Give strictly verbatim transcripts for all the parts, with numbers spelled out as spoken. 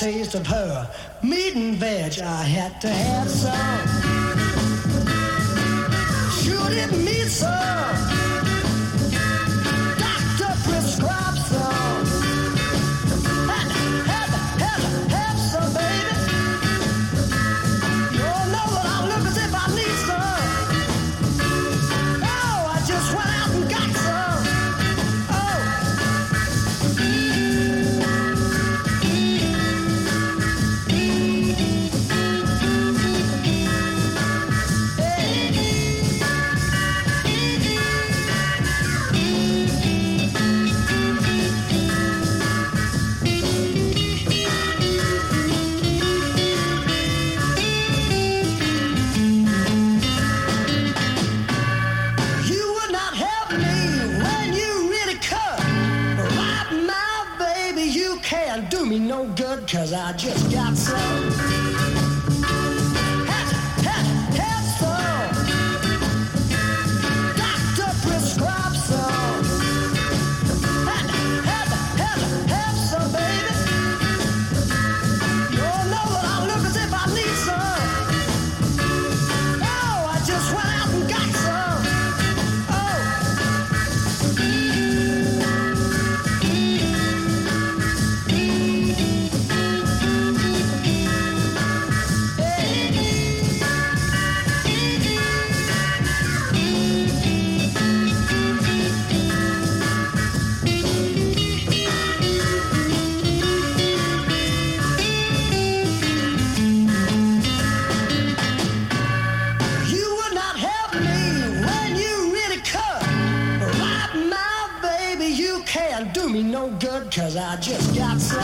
Taste of her meat and veg, I had to have some. Sure didn't need some. Doctor prescribed some. Had to, had to, had to have some, baby. You all know that I look as if I need some. Oh, I just went out and got some. Cause I just got some. Cause I just got some.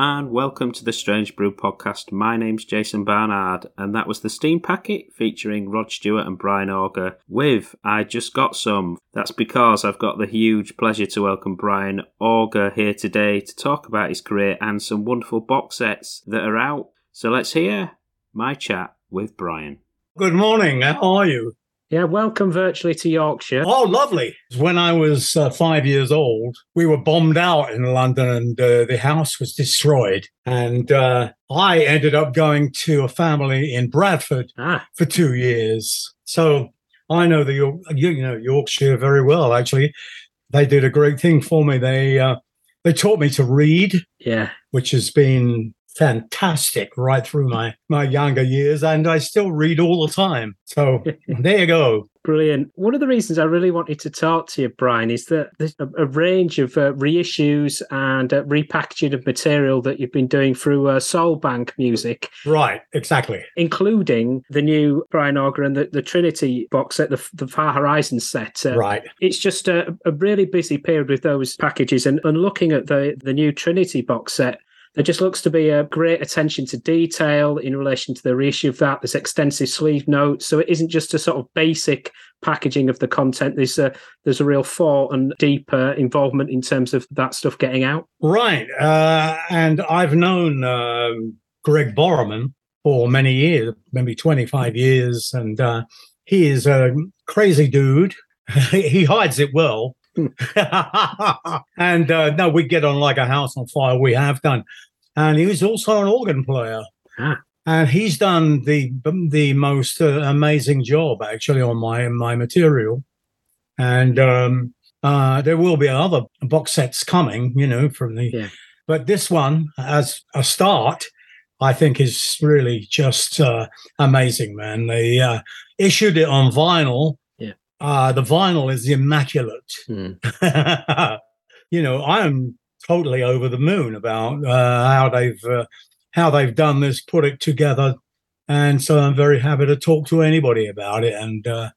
And welcome to the Strange Brew podcast. My name's Jason Barnard, and that was the Steam Packet featuring Rod Stewart and Brian Auger with I Just Got Some. That's because I've got the huge pleasure to welcome Brian Auger here today to talk about his career and some wonderful box sets that are out. So let's hear my chat with Brian. Good morning, how are you? Yeah, welcome virtually to Yorkshire. Oh, lovely. When I was uh, five years old, we were bombed out in London and uh, the house was destroyed. And uh, I ended up going to a family in Bradford ah. for two years. So I know the York- you know Yorkshire very well, actually. They did a great thing for me. They, uh, they taught me to read, yeah, which has been fantastic right through my, my younger years, and I still read all the time. So there you go. Brilliant. One of the reasons I really wanted to talk to you, Brian, is that there's a, a range of uh, reissues and uh, repackaging of material that you've been doing through uh, Soul Bank Music. Right, exactly. Including the new Brian Auger and the, the Trinity box set, the, the Far Horizon set. Uh, right. It's just a, a really busy period with those packages. And, and looking at the, the new Trinity box set, there just looks to be a great attention to detail in relation to the reissue of that. There's extensive sleeve notes, so it isn't just a sort of basic packaging of the content. There's a, there's a real thought and deeper involvement in terms of that stuff getting out. Right. Uh, and I've known uh, Greg Boroman for many years, maybe twenty-five years, and uh, he is a crazy dude. He hides it well. and uh, no, we get on like a house on fire. We have done. and he was also an organ player. Ah. And he's done the the most uh, amazing job, actually, on my my material. And um, uh, there will be other box sets coming, you know, from the. Yeah. But this one, as a start, I think is really just uh, amazing, man. They uh, issued it on vinyl. Yeah. Uh, the vinyl is immaculate. Mm. You know, I'm totally over the moon about uh, how they've. Uh, How they've done this, put it together, and so I'm very happy to talk to anybody about it. And uh,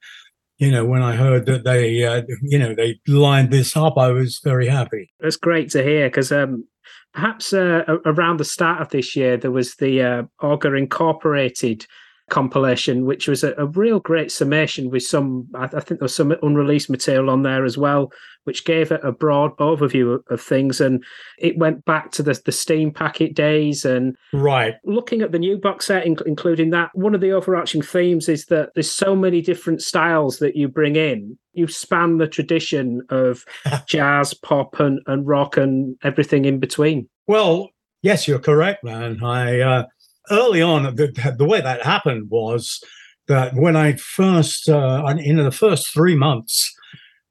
you know, when I heard that they, uh, you know, they lined this up, I was very happy. That's great to hear, because um, perhaps uh, around the start of this year, there was the uh, Auger Incorporated compilation, which was a, a real great summation with some. I, I think there was some unreleased material on there as well, which gave it a broad overview of, of things, and it went back to the, the Steam Packet days. And right, looking at the new box set, in, including that, one of the overarching themes is that there's so many different styles that you bring in. You span the tradition of jazz, pop, and, and rock, and everything in between. Well, yes, you're correct, man. I. Uh... Early on, the, the way that happened was that when I first, uh, in the first three months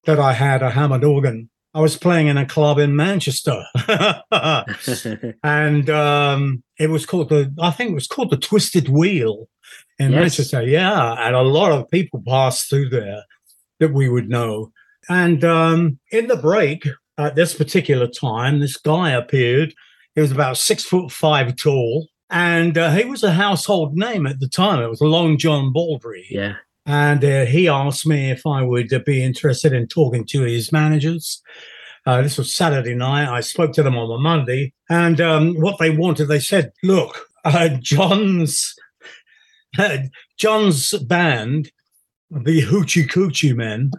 that I had a Hammond organ, I was playing in a club in Manchester, and um, it was called the, I think it was called the Twisted Wheel in yes. Manchester. Yeah, and a lot of people passed through there that we would know. And um, in the break at this particular time, this guy appeared. He was about six foot five tall. And uh, he was a household name at the time. It was Long John Baldry. Yeah. And uh, he asked me if I would uh, be interested in talking to his managers. Uh, this was Saturday night. I spoke to them on the Monday. And um, what they wanted, they said, look, uh, John's uh, John's band, the Hoochie Coochie Men,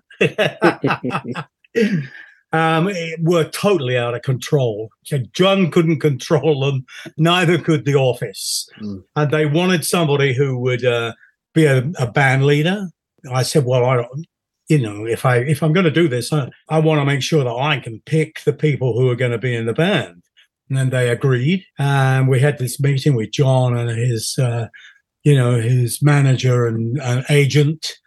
Um, were totally out of control. John couldn't control them, neither could the office. Mm. And they wanted somebody who would uh, be a, a band leader. I said, well, I don't, you know, if, I, if I'm going to do this, I, I want to make sure that I can pick the people who are going to be in the band. And then they agreed. And we had this meeting with John and his, uh, you know, his manager and, and agent,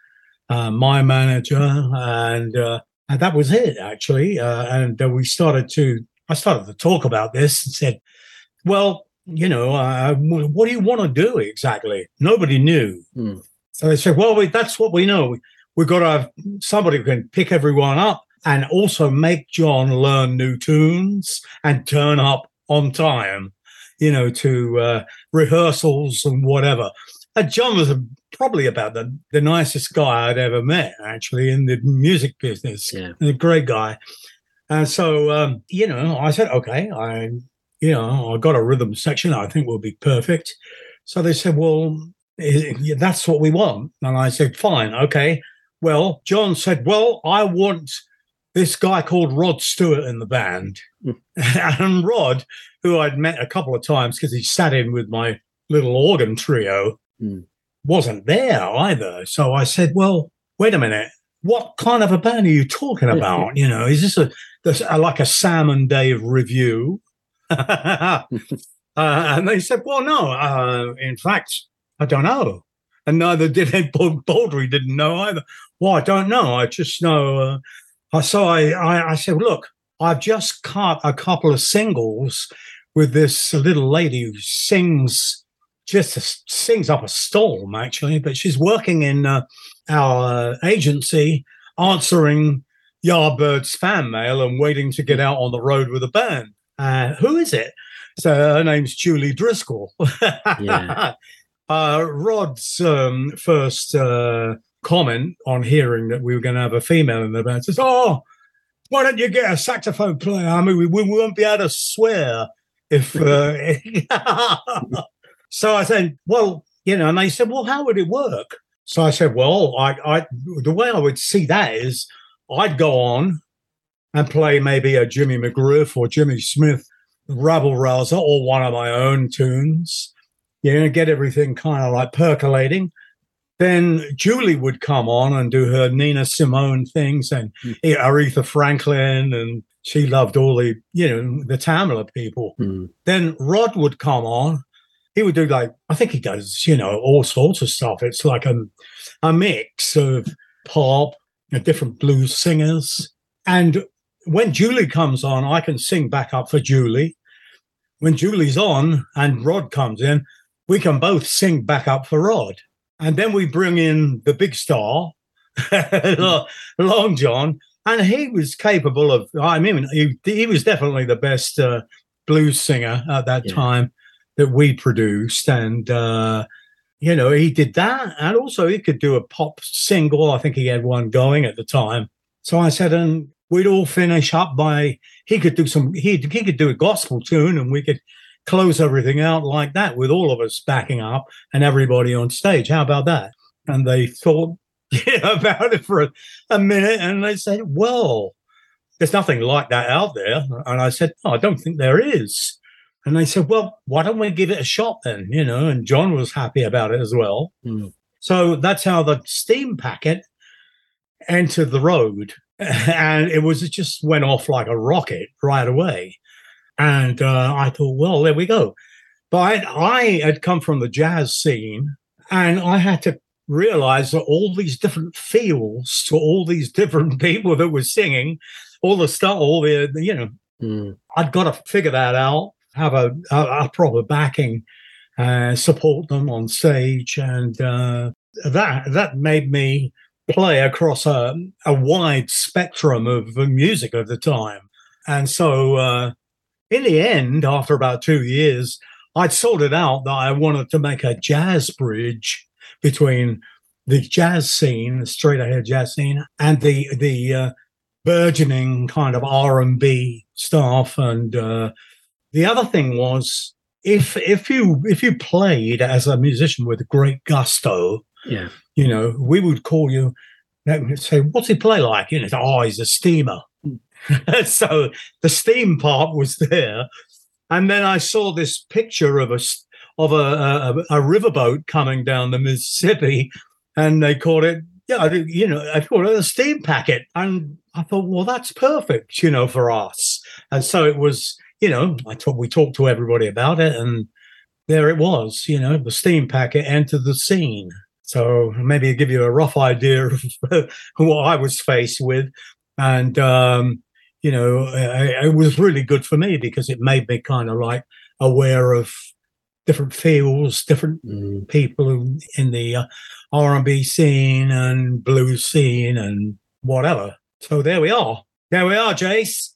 uh, my manager, and... Uh, And that was it, actually. Uh, and uh, we started to, I started to talk about this and said, well, you know, uh, what do you want to do exactly? Nobody knew. Mm. So they said, well, we, that's what we know. We, we've got to have somebody who can pick everyone up and also make John learn new tunes and turn up on time, you know, to uh, rehearsals and whatever. And John was a, probably about the, the nicest guy I'd ever met, actually, in the music business. Yeah. A great guy. And so, um, you know, I said, okay, I, you know, I got a rhythm section I think will be perfect. So they said, well, that's what we want. And I said, fine, okay. Well, John said, well, I want this guy called Rod Stewart in the band. Mm. And Rod, who I'd met a couple of times because he sat in with my little organ trio, Mm. wasn't there either. So I said, well, wait a minute, what kind of a band are you talking about? You know, is this a, this a like a Sam and Dave review? uh, and they said, well, no, uh, in fact, I don't know. And neither did they, Baldry didn't know either. Well, I don't know. I just know. Uh, so I, I, I said, look, I've just cut a couple of singles with this little lady who sings Just a, sings up a storm, actually, but she's working in uh, our uh, agency answering Yardbirds fan mail and waiting to get out on the road with a band. Uh, who is it? So her name's Julie Driscoll. Yeah. uh, Rod's um, first uh, comment on hearing that we were going to have a female in the band says, oh, why don't you get a saxophone player? I mean, we, we won't be able to swear if... Uh, So I said, well, you know, and they said, well, how would it work? So I said, well, I, I, the way I would see that is I'd go on and play maybe a Jimmy McGriff or Jimmy Smith rabble rouser or one of my own tunes, you know, get everything kind of like percolating. Then Julie would come on and do her Nina Simone things and mm-hmm. Aretha Franklin and she loved all the, you know, the Tamla people. Mm. Then Rod would come on. He would do like, I think he does, you know, all sorts of stuff. It's like a, a mix of pop and different blues singers. And when Julie comes on, I can sing back up for Julie. When Julie's on and Rod comes in, we can both sing back up for Rod. And then we bring in the big star, Long John, and he was capable of, I mean, he, he was definitely the best uh, blues singer at that yeah. time that we produced. And, uh, you know, he did that. And also he could do a pop single. I think he had one going at the time. So I said, and we'd all finish up by, he could do some, he, he could do a gospel tune and we could close everything out like that with all of us backing up and everybody on stage. How about that? And they thought yeah, about it for a, a minute and they said, well, there's nothing like that out there. And I said, no, I don't think there is. And they said, well, why don't we give it a shot then? You know, and John was happy about it as well. Mm. So that's how the Steam Packet entered the road. And it was, it just went off like a rocket right away. And uh, I thought, well, there we go. But I, I had come from the jazz scene and I had to realize that all these different feels to all these different people that were singing, all the stuff, all the, you know, mm. I'd got to figure that out, have a, a, a proper backing, uh, support them on stage. And uh, that that made me play across a, a wide spectrum of music at the time. And so... Uh, In the end, after about two years, I'd sorted out that I wanted to make a jazz bridge between the jazz scene, the straight-ahead jazz scene, and the the uh, burgeoning kind of R and B stuff. And uh, the other thing was, if if you if you played as a musician with great gusto, yeah, you know, we would call you and say, "What's he play like?" You know, oh, he's a steamer. So the steam part was there, and then I saw this picture of a of a, a, a riverboat coming down the Mississippi, and they called it, yeah, you know, I called it a steam packet, and I thought, well, that's perfect, you know, for us. And so it was, you know, I talk, we talked to everybody about it, and there it was, you know, the steam packet entered the scene. So maybe I'll give you a rough idea of what I was faced with, and. Um, You know, it was really good for me because it made me kind of like aware of different feels, different mm. people in the uh, R and B scene and blues scene and whatever. So there we are. There we are, Jace.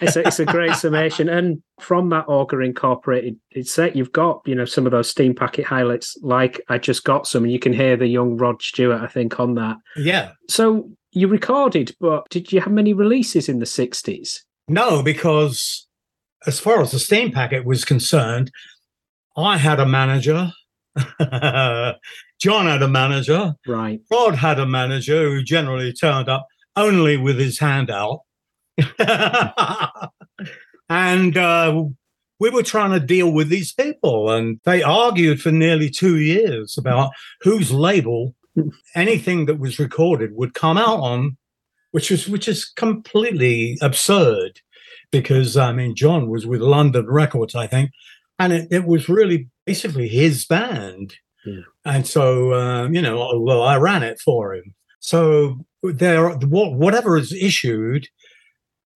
It's a, it's a great summation. And from that Auger Incorporated set, you've got, you know, some of those Steam Packet highlights, like I Just Got Some. And you can hear the young Rod Stewart, I think, on that. Yeah. So... You recorded, but did you have many releases in the sixties? No, because as far as the Steam Packet was concerned, I had a manager. John had a manager. Right. Rod had a manager who generally turned up only with his hand out. And uh, we were trying to deal with these people, and they argued for nearly two years about whose label anything that was recorded would come out on, which is which is completely absurd, because I mean John was with London Records, I think, and it, it was really basically his band, yeah. And so um, you know, well, I ran it for him. So there, whatever is issued,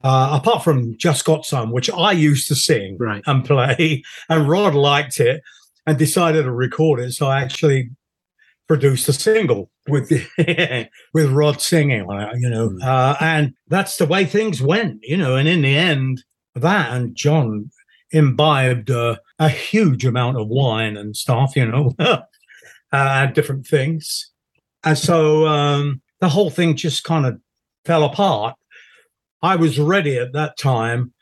uh, apart from Just Got Some, which I used to sing right. and play, and Rod liked it and decided to record it, so I actually. Produced a single with with Rod singing on it, you know, mm. uh, and that's the way things went, you know. And in the end, that and John imbibed uh, a huge amount of wine and stuff, you know, uh, and different things, and so um, the whole thing just kind of fell apart. I was ready at that time.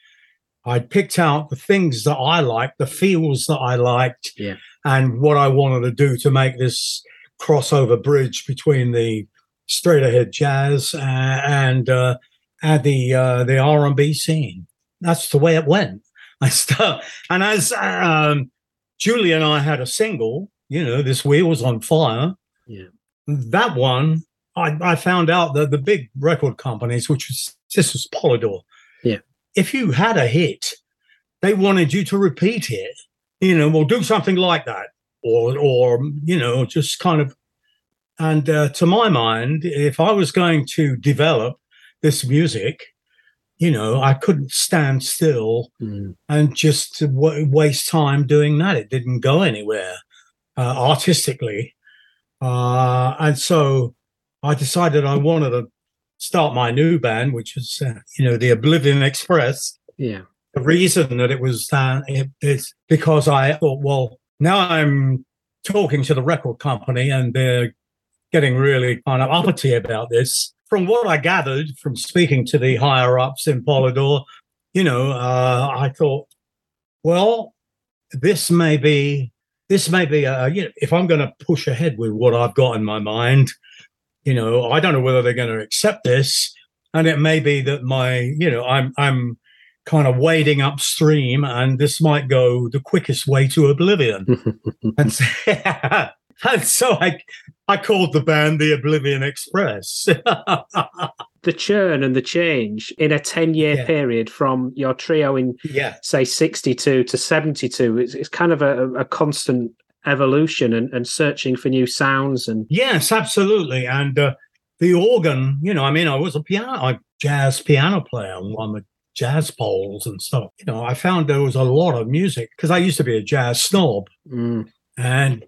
I picked out the things that I liked, the feels that I liked, yeah. and what I wanted to do to make this. Crossover bridge between the straight ahead jazz uh, and uh, and the uh, the R and B scene. That's the way it went. I start, and as um, Julie and I had a single, you know, This Wheel's on Fire. Yeah, that one I, I found out that the big record companies, which was this was Polydor, yeah, if you had a hit, they wanted you to repeat it, you know, or do something like that, or, or you know, just kind of. And uh, to my mind, if I was going to develop this music, you know, I couldn't stand still mm. and just w- waste time doing that. It didn't go anywhere uh, artistically. Uh, and so I decided I wanted to start my new band, which is, uh, you know, the Oblivion Express. Yeah. The reason that it was uh, it, it's because I thought, well, now I'm talking to the record company and they're getting really kind of uppity about this. From what I gathered from speaking to the higher-ups in Polydor, you know, uh, I thought, well, this may be, this may be, a, you know, if I'm going to push ahead with what I've got in my mind, you know, I don't know whether they're going to accept this, and it may be that my, you know, I'm I'm kind of wading upstream, and this might go the quickest way to oblivion. and, so, and so I... I called the band the Oblivion Express. The churn and the change in a ten-year yeah. period from your trio in, yeah. say, sixty-two to seventy-two, it's, it's kind of a, a constant evolution and, and searching for new sounds. And yes, absolutely. And uh, the organ, you know, I mean, I was a piano, a jazz piano player on the jazz poles and stuff. You know, I found there was a lot of music because I used to be a jazz snob. Mm. And...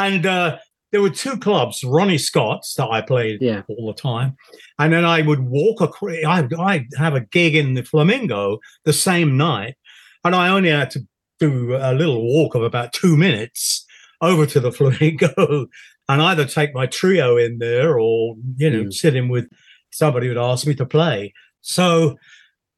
And uh, there were two clubs, Ronnie Scott's, that I played yeah. all the time. And then I would walk across. I'd, I'd have a gig in the Flamingo the same night. And I only had to do a little walk of about two minutes over to the Flamingo and either take my trio in there or, you know, mm. sit in with somebody who'd ask me to play. So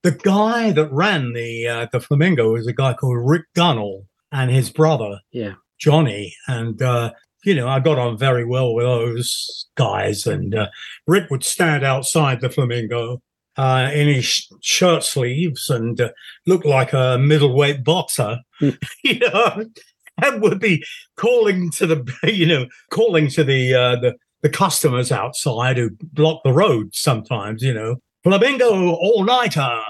the guy that ran the, uh, the Flamingo was a guy called Rick Gunnell and his brother. Yeah. Johnny, and uh, you know, I got on very well with those guys, and uh, Rick would stand outside the Flamingo uh, in his sh- shirt sleeves and uh, look like a middleweight boxer, you know, and would be calling to the, you know, calling to the, uh, the the customers outside who block the road sometimes, you know, Flamingo all nighter,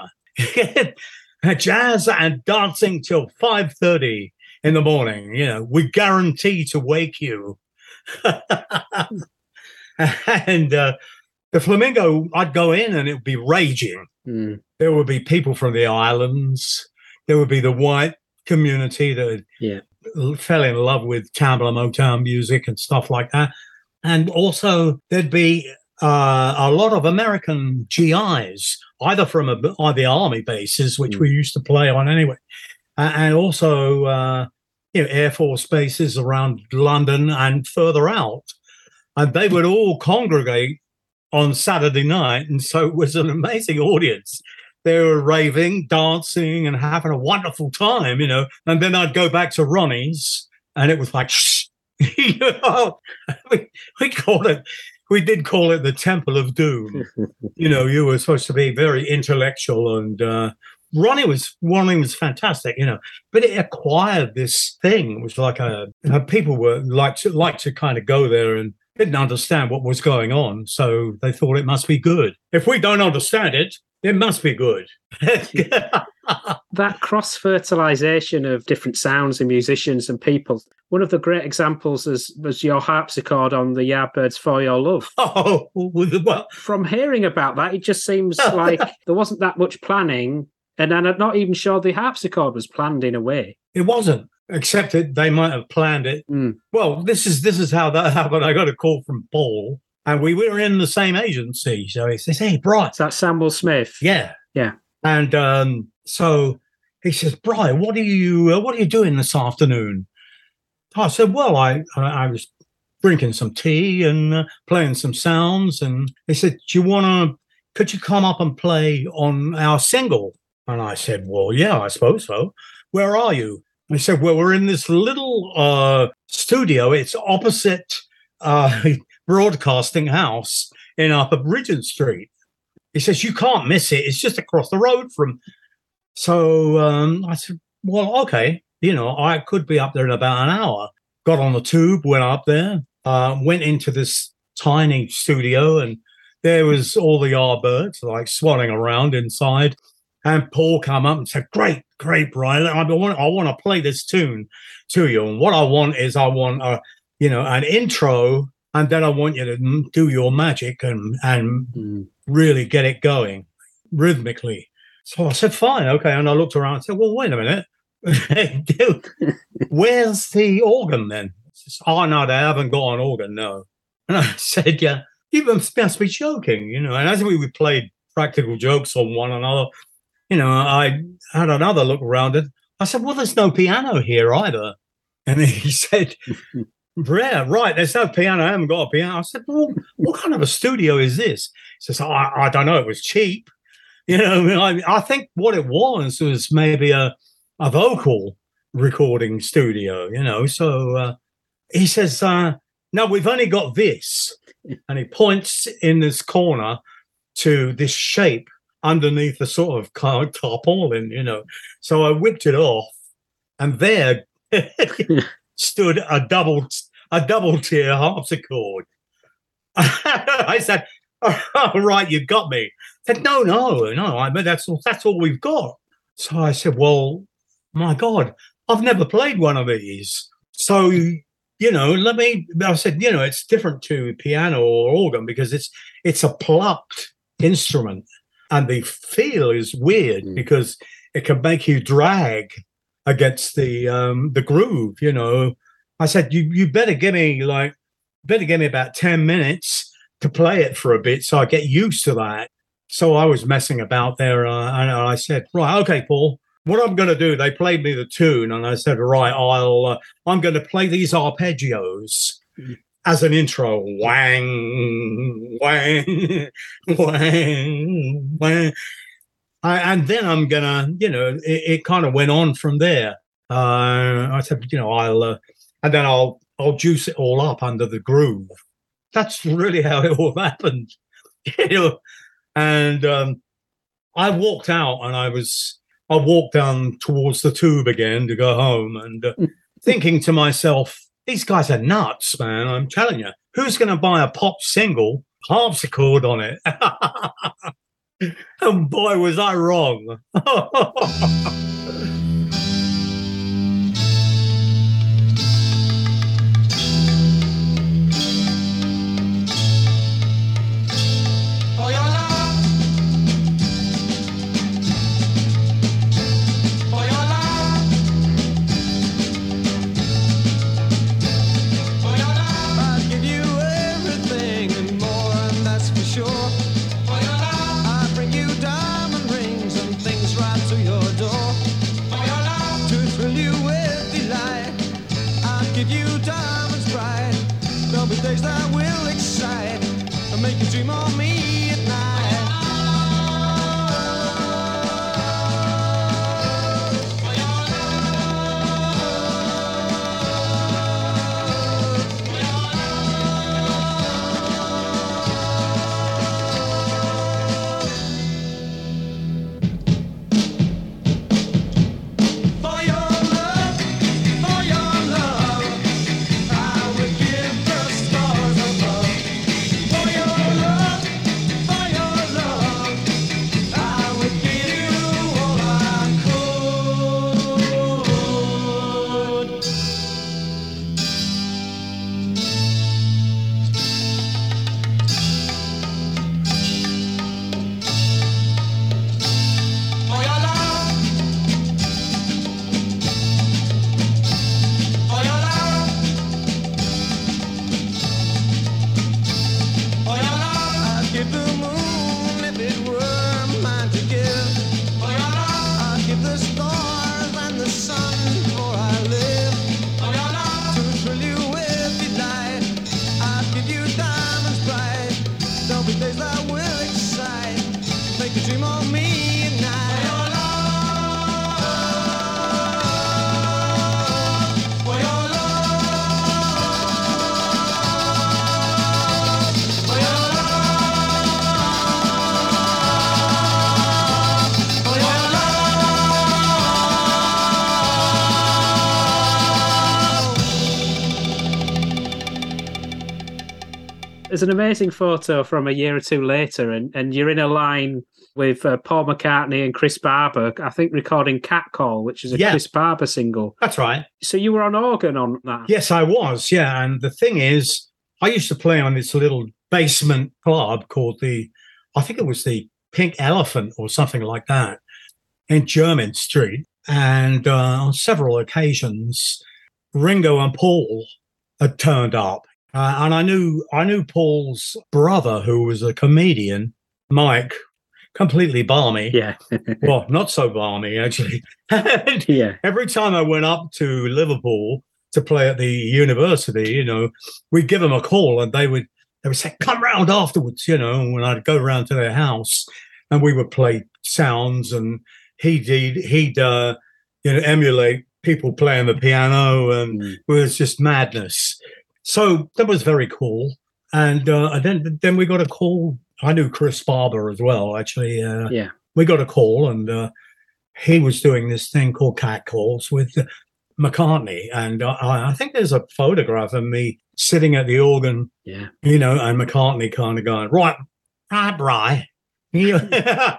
jazz and dancing till five thirty. In the morning, you know, we guarantee to wake you. And uh, the Flamingo, I'd go in and it would be raging. Mm. There would be people from the islands. There would be the white community that yeah. fell in love with Tamla Motown music and stuff like that. And also there'd be uh, a lot of American G Is, either from a, the army bases, which mm. we used to play on anyway. And also, uh, you know, Air Force bases around London and further out. And they would all congregate on Saturday night. And so it was an amazing audience. They were raving, dancing, and having a wonderful time, you know. And then I'd go back to Ronnie's, and it was like, shh. You know, we, we called it, we did call it the Temple of Doom. You know, you were supposed to be very intellectual and, uh, Ronnie was Ronnie was fantastic, you know, but it acquired this thing. It was like a, you know, people were like to like to kind of go there and didn't understand what was going on, so they thought it must be good. If we don't understand it, it must be good. That cross-fertilization of different sounds and musicians and people. One of the great examples is, was your harpsichord on the Yardbirds' For Your Love. Oh, well. From hearing about that, it just seems like there wasn't that much planning. And I'm not even sure the harpsichord was planned in a way. It wasn't, except that they might have planned it. Mm. Well, this is this is how that happened. I got a call from Paul, and we were in the same agency. So he says, "Hey, Brian." Is that Samwell-Smith? Yeah, yeah. And um, so he says, "Brian, what are you uh, what are you doing this afternoon?" I said, "Well, I I was drinking some tea and uh, playing some sounds." And he said, "Do you want to? Could you come up and play on our single?" And I said, "Well, yeah, I suppose so. Where are you?" And he said, "Well, we're in this little uh, studio. It's opposite uh, Broadcasting House in Upper Regent Street." He says, "You can't miss it. It's just across the road from." So um, I said, "Well, okay. You know, I could be up there in about an hour." Got on the tube, went up there, uh, went into this tiny studio and there was all the Yardbirds like swanning around inside. And Paul come up and said, great, great, Brian. I want, I want to play this tune to you. And what I want is I want a, you know, an intro, and then I want you to do your magic and, and mm. really get it going rhythmically. So I said, fine, okay. And I looked around and said, well, wait a minute. Dude, where's the organ then? Says, oh, no, they haven't got an organ, no. And I said, yeah, you must be joking, you know. And as we, we played practical jokes on one another, you know, I had another look around it. I said, well, there's no piano here either. And he said, yeah, right, there's no piano. I haven't got a piano. I said, well, what kind of a studio is this? He says, oh, I, I don't know. It was cheap. You know, I, I think what it was was maybe a, a vocal recording studio, you know. So uh, he says, uh, no, we've only got this. And he points in this corner to this shape underneath the sort of car- tarpaulin, you know. So I whipped it off, and there stood a double a double tier harpsichord. I said, "Oh, right, you got me." I said, "No, no, no. I mean, that's all, that's all we've got." So I said, "Well, my God, I've never played one of these. So you know, let me." I said, "You know, it's different to piano or organ because it's it's a plucked instrument." And the feel is weird mm. because it can make you drag against the um, the groove, you know. I said, you you better give me like, better give me about ten minutes to play it for a bit, so I get used to that. So I was messing about there, uh, and I said, right, okay, Paul, what I'm going to do? They played me the tune, and I said, right, I'll uh, I'm going to play these arpeggios. Mm. As an intro, wang, wang, wang, wang. I, and then I'm going to, you know, it, it kind of went on from there. Uh, I said, you know, I'll, uh, and then I'll I'll juice it all up under the groove. That's really how it all happened. You know? And um, I walked out and I was, I walked down towards the tube again to go home and uh, thinking to myself, these guys are nuts, man. I'm telling you. Who's going to buy a pop single, harpsichord on it? And boy, was I wrong. there's an amazing photo from a year or two later, and, and you're in a line with uh, Paul McCartney and Chris Barber, I think recording Cat Call, which is a yeah. Chris Barber single. That's right. So you were on organ on that? Yes, I was, yeah. And the thing is, I used to play on this little basement club called the, I think it was the Pink Elephant or something like that, in Jermyn Street. And uh, on several occasions, Ringo and Paul had turned up. Uh, and I knew I knew Paul's brother, who was a comedian, Mike, completely balmy. Yeah. Well, not so balmy, actually. And yeah. Every time I went up to Liverpool to play at the university, you know, we'd give them a call and they would they would say, come round afterwards, you know, and I'd go round to their house and we would play sounds, and he did, he'd, uh, you know, emulate people playing the piano, and mm. it was just madness. So that was very cool. And, uh, and then then we got a call. I knew Chris Barber as well, actually. Uh, yeah. We got a call, and uh, he was doing this thing called Cat Calls with McCartney. And uh, I think there's a photograph of me sitting at the organ, yeah. you know, and McCartney kind of going, right, right, right.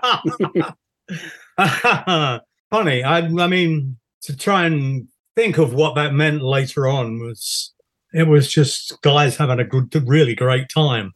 Funny. I, I mean, to try and think of what that meant later on was... It was just guys having a good, really great time.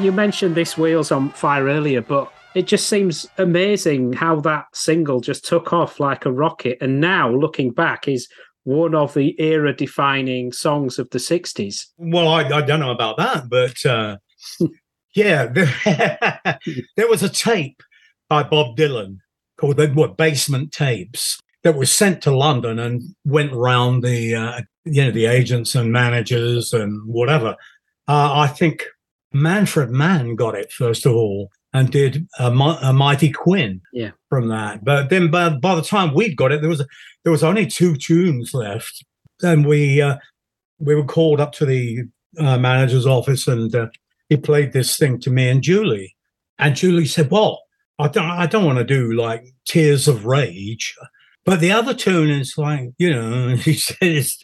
You mentioned this Wheels on Fire earlier, but it just seems amazing how that single just took off like a rocket, and now looking back is one of the era defining songs of the sixties. Well, I, I don't know about that, but uh, yeah, there, there was a tape by Bob Dylan called the what, Basement Tapes that was sent to London and went round the uh, you know the agents and managers and whatever. Uh, I think Manfred Mann got it first of all, and did a, a Mighty Quinn yeah. from that. But then by, by the time we'd got it, there was there was only two tunes left. And we uh, we were called up to the uh, manager's office, and uh, he played this thing to me and Julie. And Julie said, well, I don't, I don't want to do, like, Tears of Rage. But the other tune is like, you know, and he says,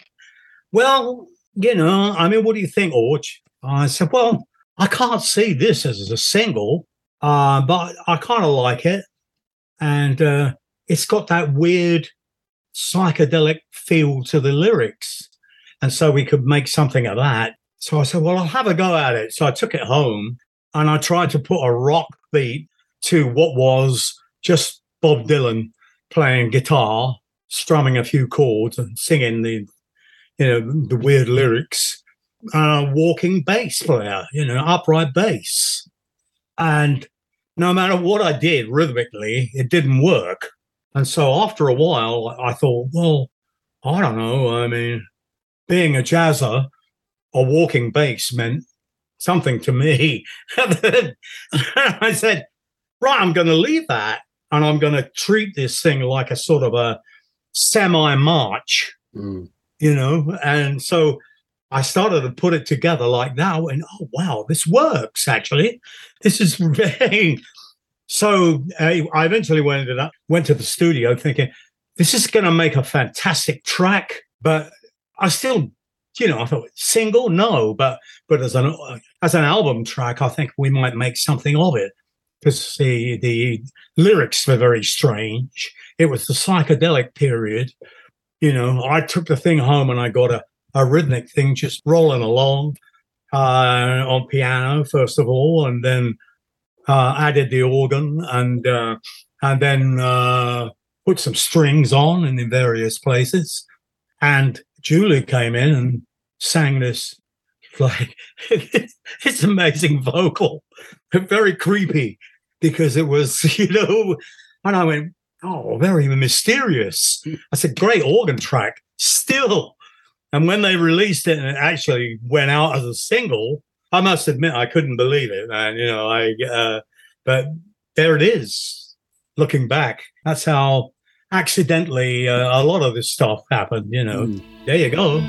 well, you know, I mean, what do you think, Orch? I said, well, I can't see this as a single, uh, but I kind of like it. And uh, it's got that weird psychedelic feel to the lyrics. And so we could make something of that. So I said, well, I'll have a go at it. So I took it home and I tried to put a rock beat to what was just Bob Dylan playing guitar, strumming a few chords and singing the, you know, the weird lyrics, uh, walking bass player, you know, upright bass. And no matter what I did rhythmically, it didn't work. And so after a while, I thought, well, I don't know. I mean, being a jazzer, a walking bass meant something to me. I said, right, I'm going to leave that. And I'm going to treat this thing like a sort of a semi-march, mm. you know. And so I started to put it together like that. And, oh, wow, this works, actually. This is very... So uh, I eventually went, up, went to the studio thinking, this is going to make a fantastic track. But I still, you know, I thought, single? No. But but as an as an album track, I think we might make something of it. Because the, the lyrics were very strange. It was the psychedelic period. You know, I took the thing home and I got a, a rhythmic thing just rolling along uh, on piano, first of all, and then uh, added the organ and uh, and then uh, put some strings on and in various places. And Julie came in and sang this. Like, it's amazing vocal, very creepy because it was, you know, and I went, oh, very mysterious. I said, great organ track still. And when they released it and it actually went out as a single, I must admit I couldn't believe it. And, you know, I, uh, but there it is. Looking back, that's how accidentally uh, a lot of this stuff happened, you know. Mm. There you go.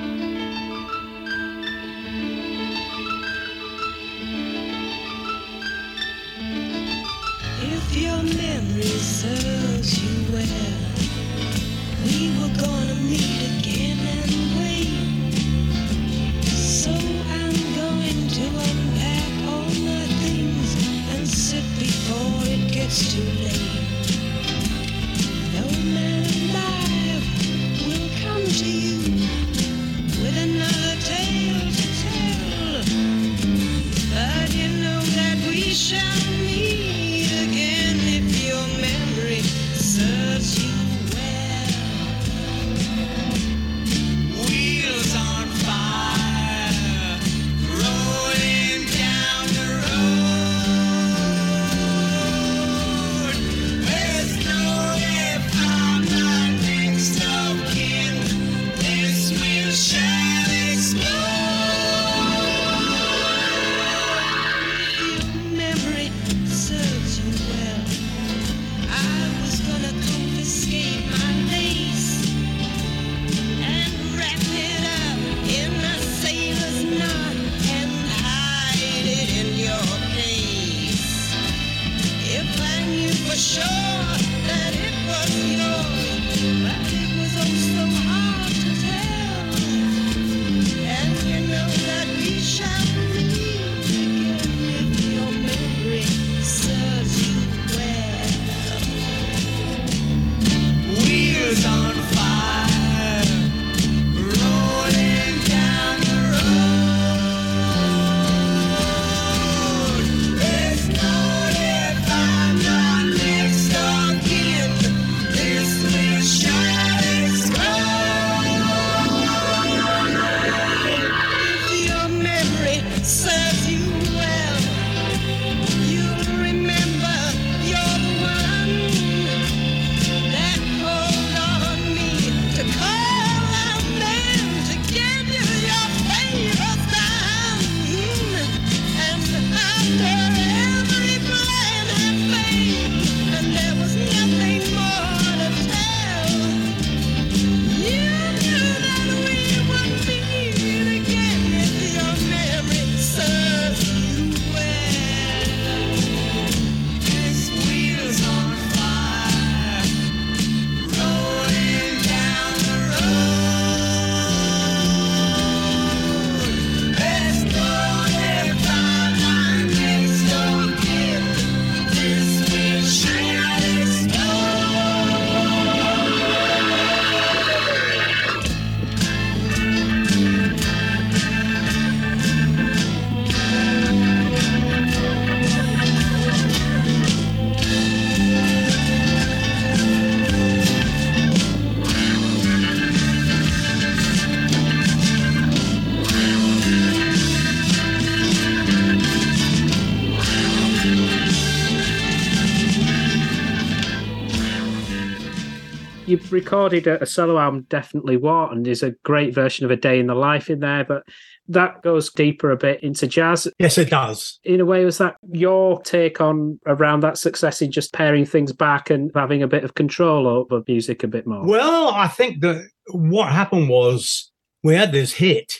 recorded a, a solo album, Definitely What, and there's a great version of A Day in the Life in there, but that goes deeper a bit into jazz. Yes, it does. In a way, was that your take on around that success in just pairing things back and having a bit of control over music a bit more? Well, I think that what happened was we had this hit,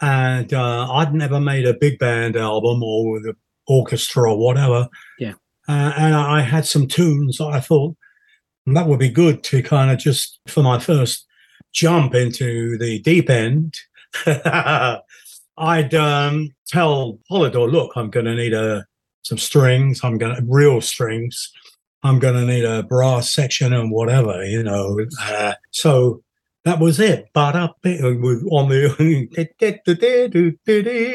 and uh, I'd never made a big band album or with an orchestra or whatever. Yeah. Uh, and I had some tunes that I thought that would be good to kind of just for my first jump into the deep end. I'd um, tell Polydor, look, I'm going to need a, some strings. I'm going to real strings. I'm going to need a brass section and whatever, you know. Uh, so that was it. But up on the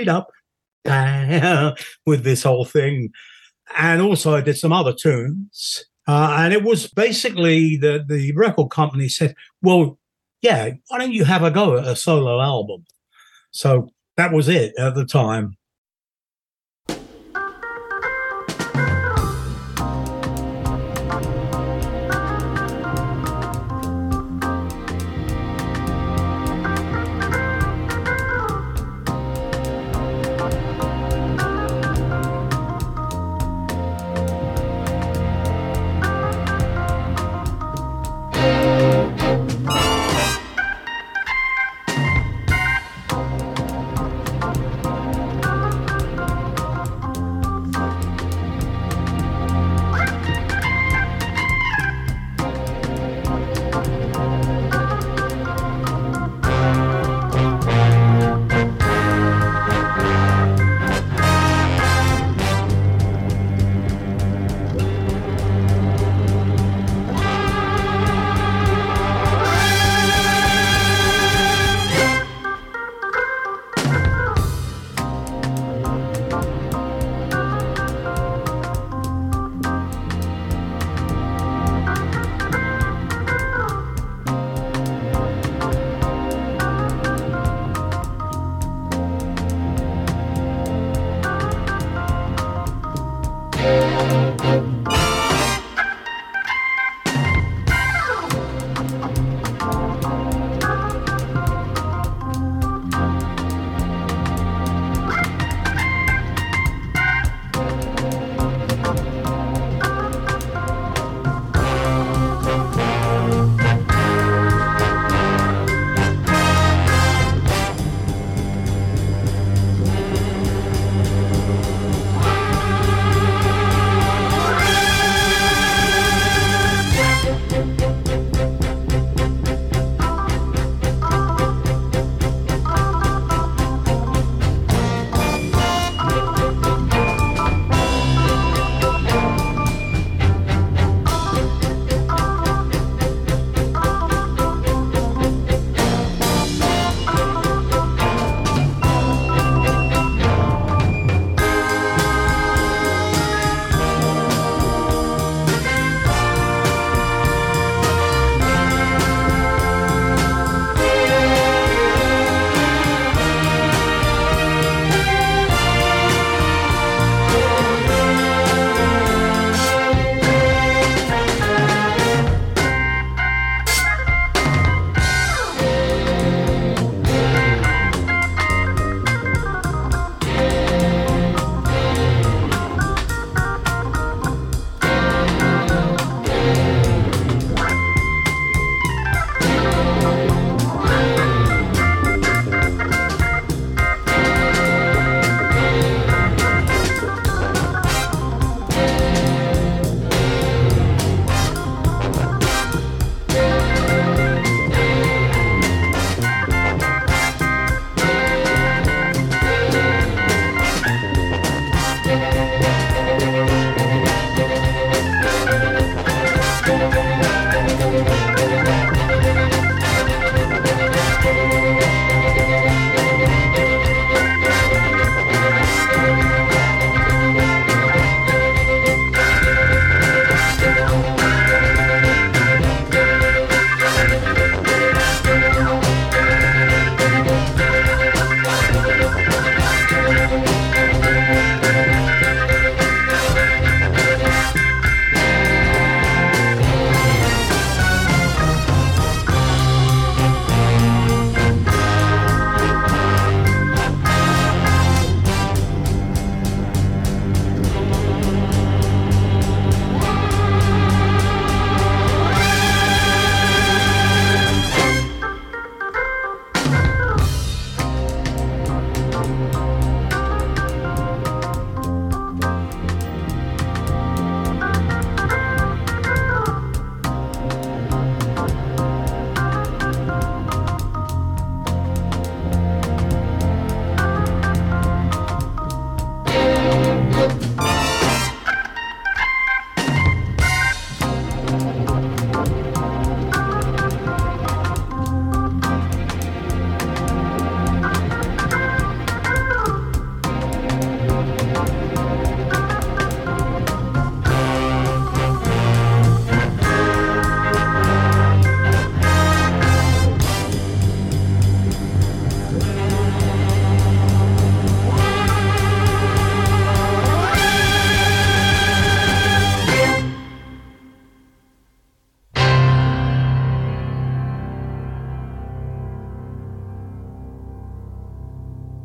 up with this whole thing. And also I did some other tunes. Uh, and it was basically the, the record company said, well, yeah, why don't you have a go at a solo album? So that was it at the time.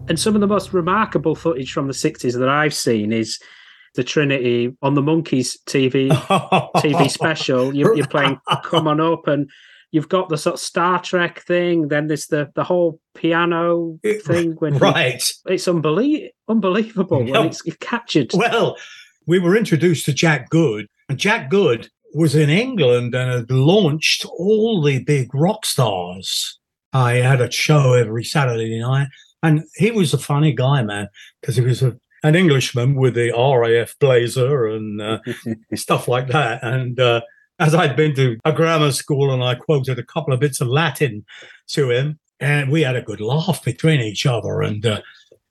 And some of the most remarkable footage from the sixties that I've seen is the Trinity on the Monkees T V T V special. You're, you're playing Come On Up, and you've got the sort of Star Trek thing. Then there's the, the whole piano thing. When right. You, it's unbelie- unbelievable. No. It's, it's captured. Well, we were introduced to Jack Good, and Jack Good was in England and had launched all the big rock stars. I had a show every Saturday night, and he was a funny guy, man, because he was a, an Englishman with the R A F blazer and uh, stuff like that. And uh, as I'd been to a grammar school and I quoted a couple of bits of Latin to him, and we had a good laugh between each other. And uh,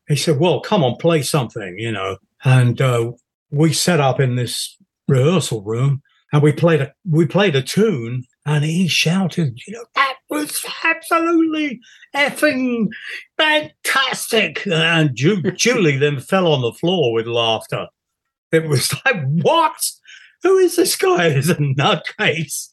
he said, well, come on, play something, you know. And uh, we set up in this rehearsal room, and we played a, we played a tune, and he shouted, you know, that was absolutely effing fantastic. And Ju- Julie then fell on the floor with laughter. It was like, what? Who is this guy? He's a nutcase.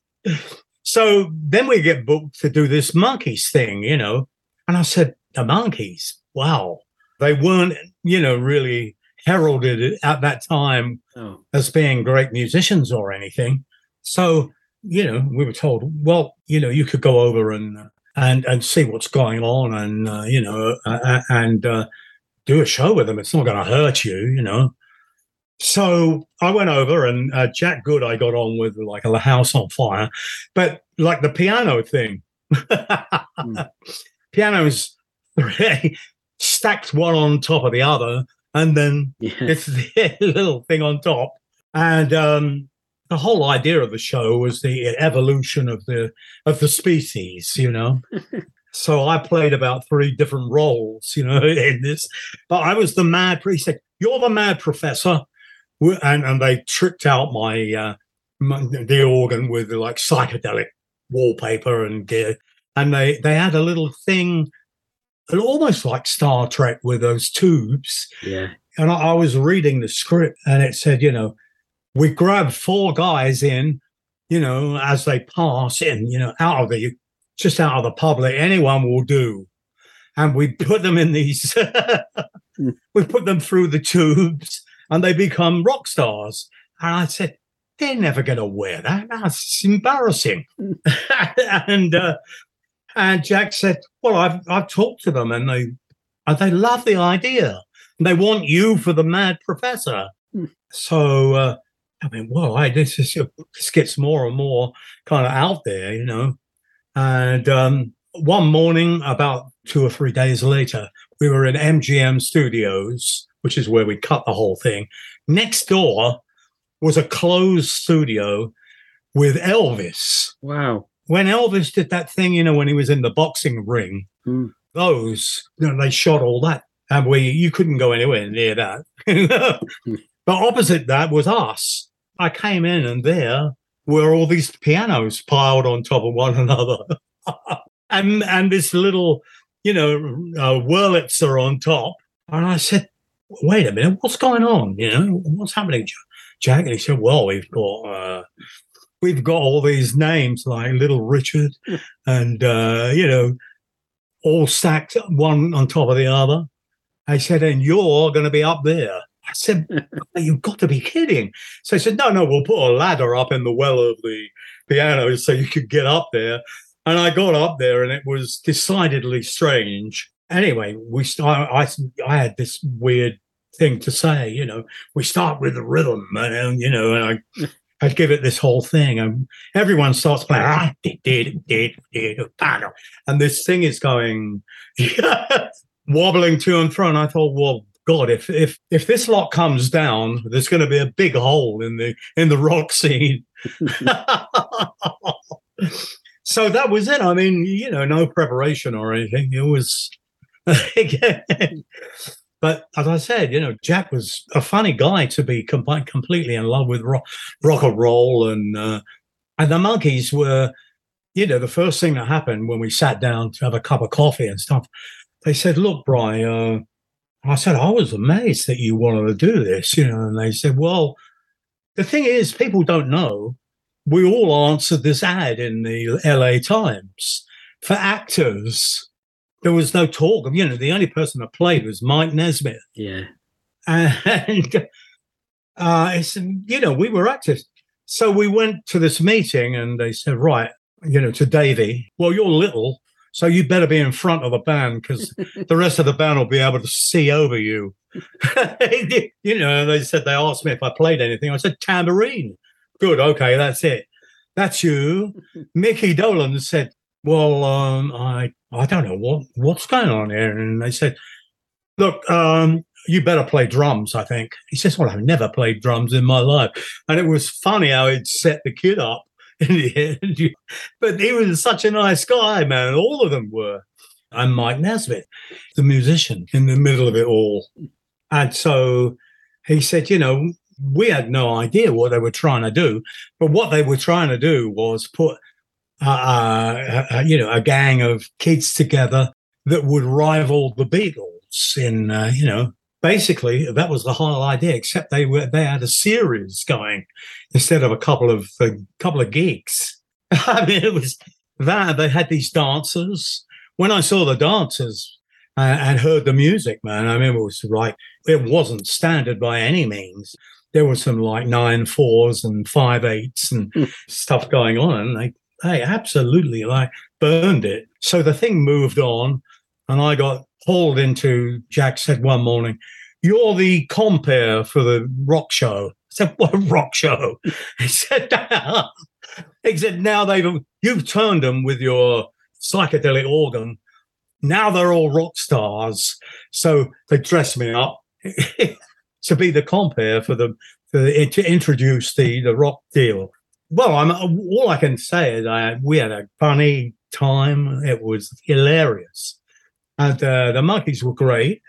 So then we get booked to do this Monkees thing, you know. And I said, the Monkees? Wow. They weren't, you know, really heralded at that time oh. as being great musicians or anything. So, you know, we were told, well, you know, you could go over and and and see what's going on, and uh, you know, uh, and uh, do a show with them. It's not going to hurt you, you know. So I went over, and uh, Jack Good, I got on with like a house on fire, but like the piano thing, mm. pianos stacked one on top of the other, and then yeah. it's the little thing on top, and um, the whole idea of the show was the evolution of the of the species, you know. So I played about three different roles, you know, in this. But I was the mad priest. He said, "You're the mad professor," and and they tricked out my, uh, my the organ with like psychedelic wallpaper and gear, and they they had a little thing, almost like Star Trek with those tubes. Yeah. And I, I was reading the script, and it said, you know, we grab four guys in, you know, as they pass in, you know, out of the, just out of the public, anyone will do. And we put them in these, we put them through the tubes, and they become rock stars. And I said, they're never going to wear that. That's embarrassing. and uh, and Jack said, well, I've I've talked to them, and they and they love the idea. And they want you for the mad professor. So, uh, I mean, well, I, this, is, this gets more and more kind of out there, you know. And um, one morning, about two or three days later, we were in M G M Studios, which is where we cut the whole thing. Next door was a closed studio with Elvis. Wow. When Elvis did that thing, you know, when he was in the boxing ring, mm. those, you know, they shot all that. And we, you couldn't go anywhere near that. But opposite that was us. I came in, and there were all these pianos piled on top of one another. and and this little, you know, uh, Wurlitzer on top. And I said, wait a minute, what's going on? You know, what's happening, Jack? And he said, well, we've got uh, we've got all these names like Little Richard and, uh, you know, all stacked one on top of the other. I said, and you're going to be up there. I said, you've got to be kidding. So I said, no, no, we'll put a ladder up in the well of the piano so you could get up there. And I got up there, and it was decidedly strange. Anyway, we start, I, I had this weird thing to say, you know, we start with the rhythm, and, you know, and I, I'd give it this whole thing. And everyone starts playing, ah, did, did, did, did, and this thing is going wobbling to and fro. And I thought, well, God, if if if this lot comes down, there's going to be a big hole in the in the rock scene. So that was it. I mean, you know, no preparation or anything. It was, but as I said, you know, Jack was a funny guy to be com- completely in love with rock, rock and roll, and uh, and the Monkees were, you know, the first thing that happened when we sat down to have a cup of coffee and stuff. They said, "Look, Brian." Uh, I said, I was amazed that you wanted to do this, you know. And they said, well, the thing is, people don't know, we all answered this ad in the L A Times for actors. there was no talk. You know, the only person that played was Mike Nesmith. Yeah. And, uh, it's, you know, we were actors. So we went to this meeting and they said, right, you know, to Davey, well, you're little, so you better be in front of a band because the rest of the band will be able to see over you. You know, and they said, they asked me if I played anything. I said, tambourine. Good, okay, that's it. That's you. Mickey Dolan said, well, um, I I don't know what what's going on here. And they said, look, um, you better play drums, I think. He says, well, I've never played drums in my life. And it was funny how he'd set the kid up in the end. But he was such a nice guy, man. All of them were. And Mike Nesmith, the musician, in the middle of it all. And so he said, you know, we had no idea what they were trying to do, but what they were trying to do was put, uh, uh, you know, a gang of kids together that would rival the Beatles in, uh, you know, basically that was the whole idea, except they were, they had a series going instead of a couple of, a couple of gigs. I mean, it was that they had these dancers. When I saw the dancers and heard the music, man, I mean, it was like, it wasn't standard by any means. There were some like nine fours and five eights and stuff going on. And they, they absolutely like burned it. So the thing moved on and I got hauled into, Jack said one morning, you're the compere for the rock show. I said, what rock show? He said, he said, now they've, you've turned them with your psychedelic organ. Now they're all rock stars. So they dressed me up to be the compere for them, for the, to introduce the, the rock deal. Well, I'm, all I can say is I, we had a funny time. It was hilarious. And uh, the Monkees were great,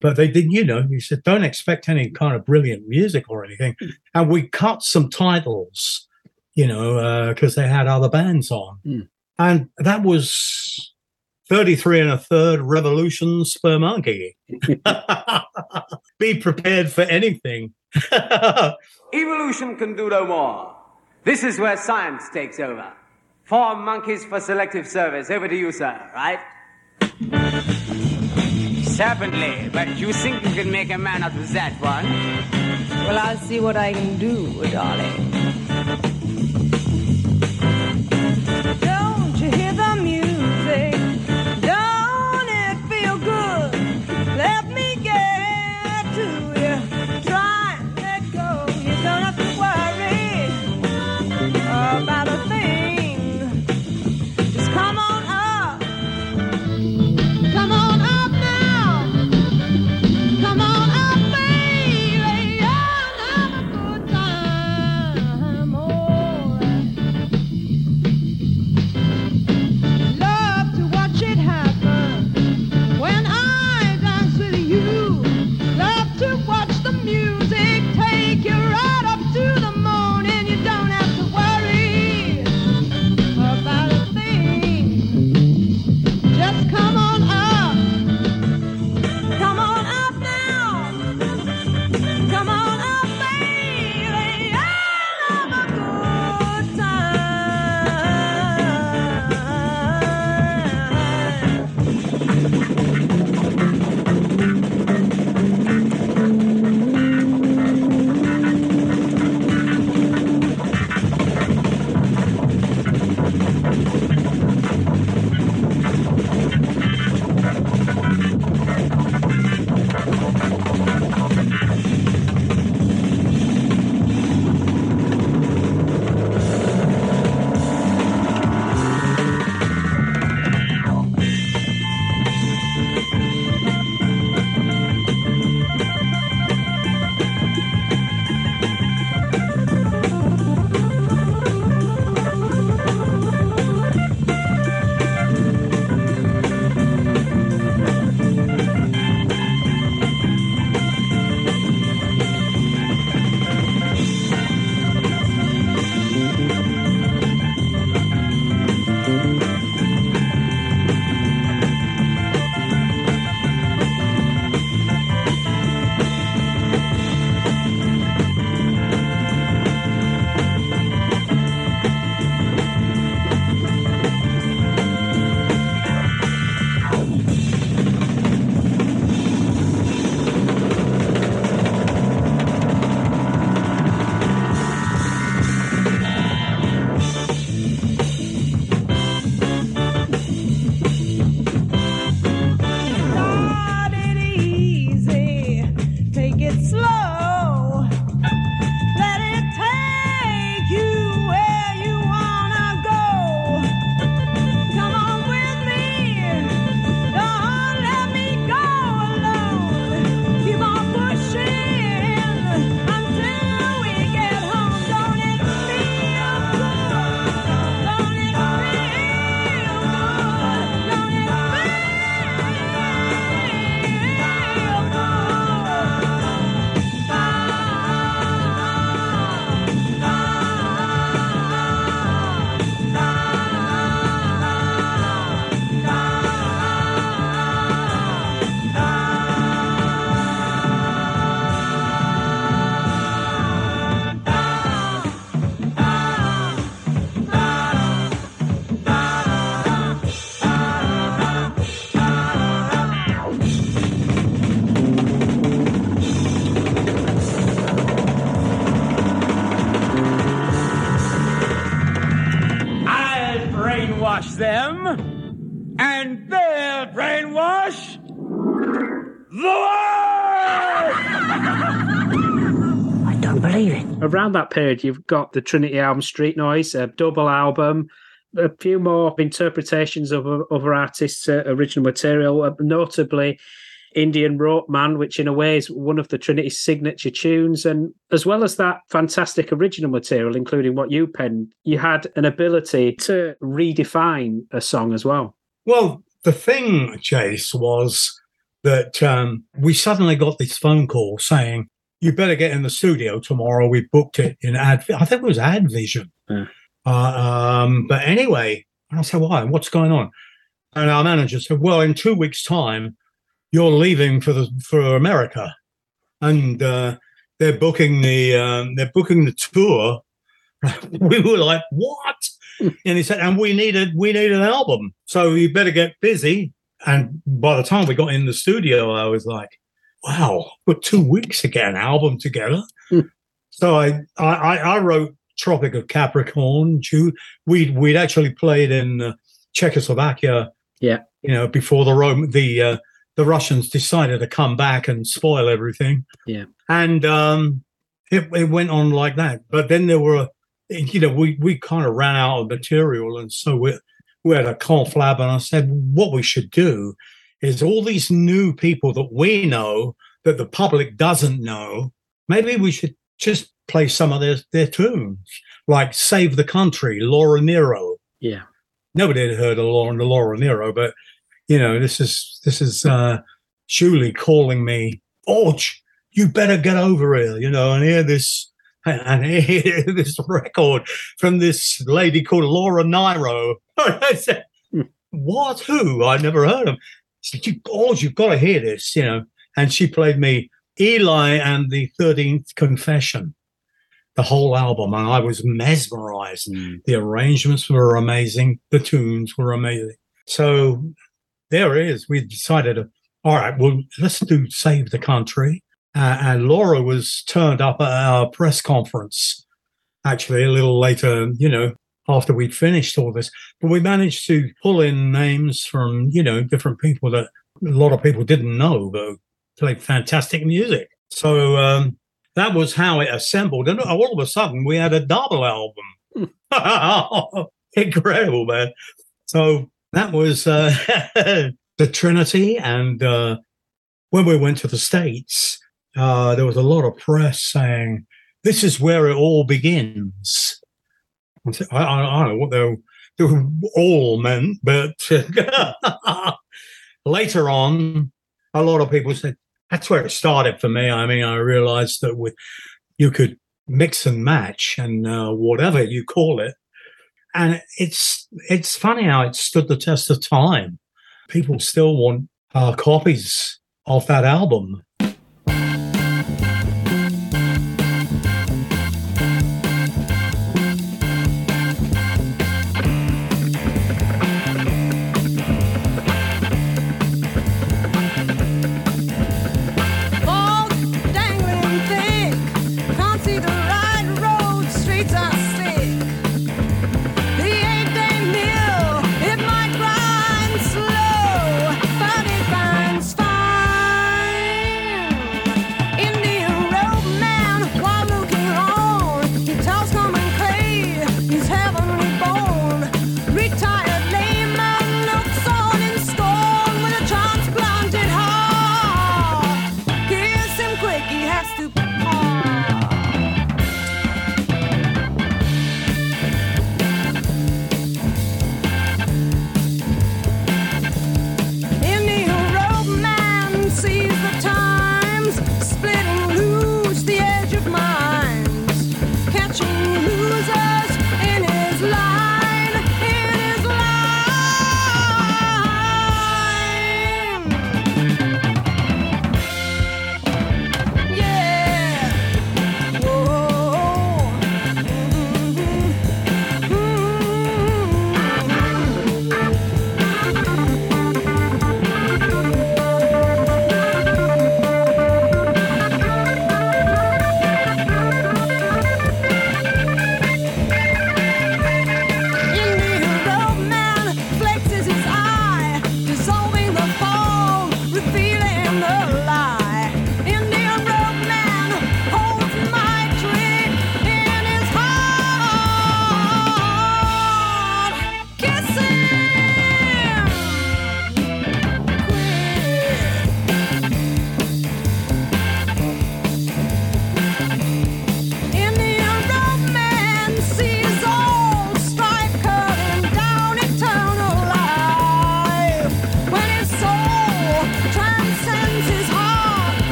but they didn't, you know, you said, don't expect any kind of brilliant music or anything. And we cut some titles, you know, because uh, they had other bands on. Mm. And that was thirty-three and a third revolutions per monkey. Be prepared for anything. Evolution can do no more. This is where science takes over. Four monkeys for selective service. Over to you, sir, right? Certainly, but you think you can make a man out of that one? Well, I'll see what I can do, darling. and they'll brainwash the world! I don't believe it. Around that period, you've got the Trinity album Street Noise, a double album, a few more interpretations of other artists' uh, original material, uh, notably Indian Rope Man, which in a way is one of the Trinity's signature tunes. And as well as that fantastic original material, including what you penned, you had an ability to redefine a song as well. Well, the thing, Chase, was that um, we suddenly got this phone call saying, you better get in the studio tomorrow. We booked it in Ad... I think it was AdVision. Yeah. Uh, um, but anyway, and I said, why? What's going on? And our manager said, well, in two weeks' time, you're leaving for the for America, and uh, they're booking the um, they're booking the tour. We were like, what? And he said, and we needed we need an album, so you better get busy. And by the time we got in the studio, I was like, wow, we're two weeks to get an album together. Mm. So I, I I wrote Tropic of Capricorn. We we'd actually played in uh, Czechoslovakia. Yeah, you know, before the Rome the uh, the Russians decided to come back and spoil everything. Yeah. And um, it, it went on like that. But then there were, you know, we, we kind of ran out of material. And so we, we had a conf lab, and I said, what we should do is all these new people that we know that the public doesn't know, maybe we should just play some of their, their tunes, like Save the Country, Laura Nyro. Yeah. Nobody had heard of Laura, Laura Nyro, but you know, this is this is uh, Julie calling me, oh, you better get over here, you know, and hear this and hear this record from this lady called Laura Nyro. I said, what? Who? I never heard of. She said, oh, you've got to hear this, you know. And she played me Eli and the thirteenth Confession, the whole album, and I was mesmerized. Mm. The arrangements were amazing. The tunes were amazing. So there it is. We decided, all right, well, let's do Save the Country. Uh, and Laura was turned up at our press conference, actually, a little later, you know, after we'd finished all this. But we managed to pull in names from, you know, different people that a lot of people didn't know, but played fantastic music. So um, that was how it assembled. And all of a sudden, we had a double album. Incredible, man. So that was uh, the Trinity, and uh, when we went to the States, uh, there was a lot of press saying, this is where it all begins. I, I, I don't know what they, they were all meant, but later on, a lot of people said, that's where it started for me. I mean, I realized that we, you could mix and match and uh, whatever you call it. And it's it's funny how it stood the test of time. People still want uh, copies of that album.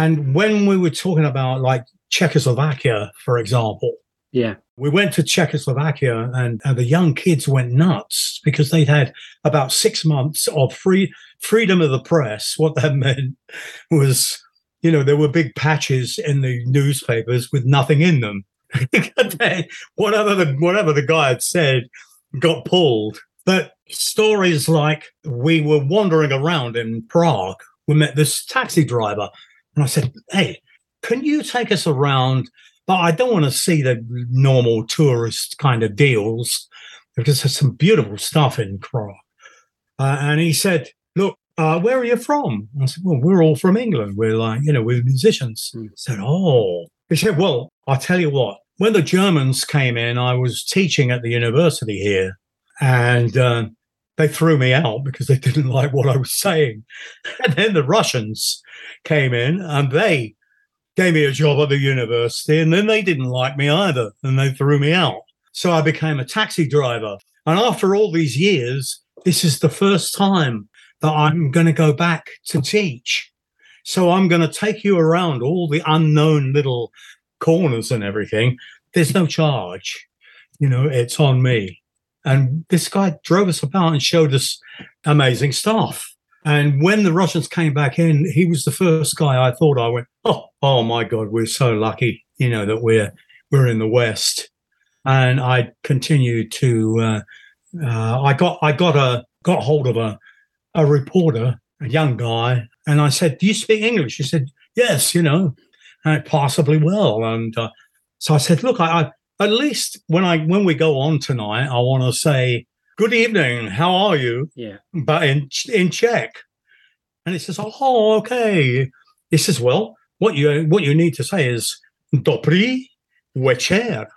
And when we were talking about like Czechoslovakia, for example, yeah, we went to Czechoslovakia and, and the young kids went nuts because they'd had about six months of free freedom of the press. What that meant was, you know, there were big patches in the newspapers with nothing in them. whatever, the, whatever the guy had said got pulled. But stories like, we were wandering around in Prague, we met this taxi driver, and I said, hey, can you take us around? But I don't want to see the normal tourist kind of deals, because there's some beautiful stuff in Prague. Uh, and he said, look, uh, where are you from? And I said, well, we're all from England. We're like, you know, we're musicians. He said, oh. He said, well, I'll tell you what. When the Germans came in, I was teaching at the university here, and uh, they threw me out because they didn't like what I was saying. And then the Russians came in, and they gave me a job at the university, and then they didn't like me either, and they threw me out. So I became a taxi driver. And after all these years, this is the first time that I'm going to go back to teach. So I'm going to take you around all the unknown little corners and everything. There's no charge. You know, it's on me. And this guy drove us about and showed us amazing stuff. And when the Russians came back in, he was the first guy I thought I went, oh, oh my God, we're so lucky, you know, that we're we're in the West. And I continued to, uh, uh, I got I got a got hold of a a reporter, a young guy, and I said, do you speak English? He said, yes, you know, and possibly well. And uh, so I said, look, I, I at least when I when we go on tonight, I want to say, good evening, how are you? Yeah. But in in Czech. And he says, oh, okay. He says, well, what you what you need to say is Dobrý večer,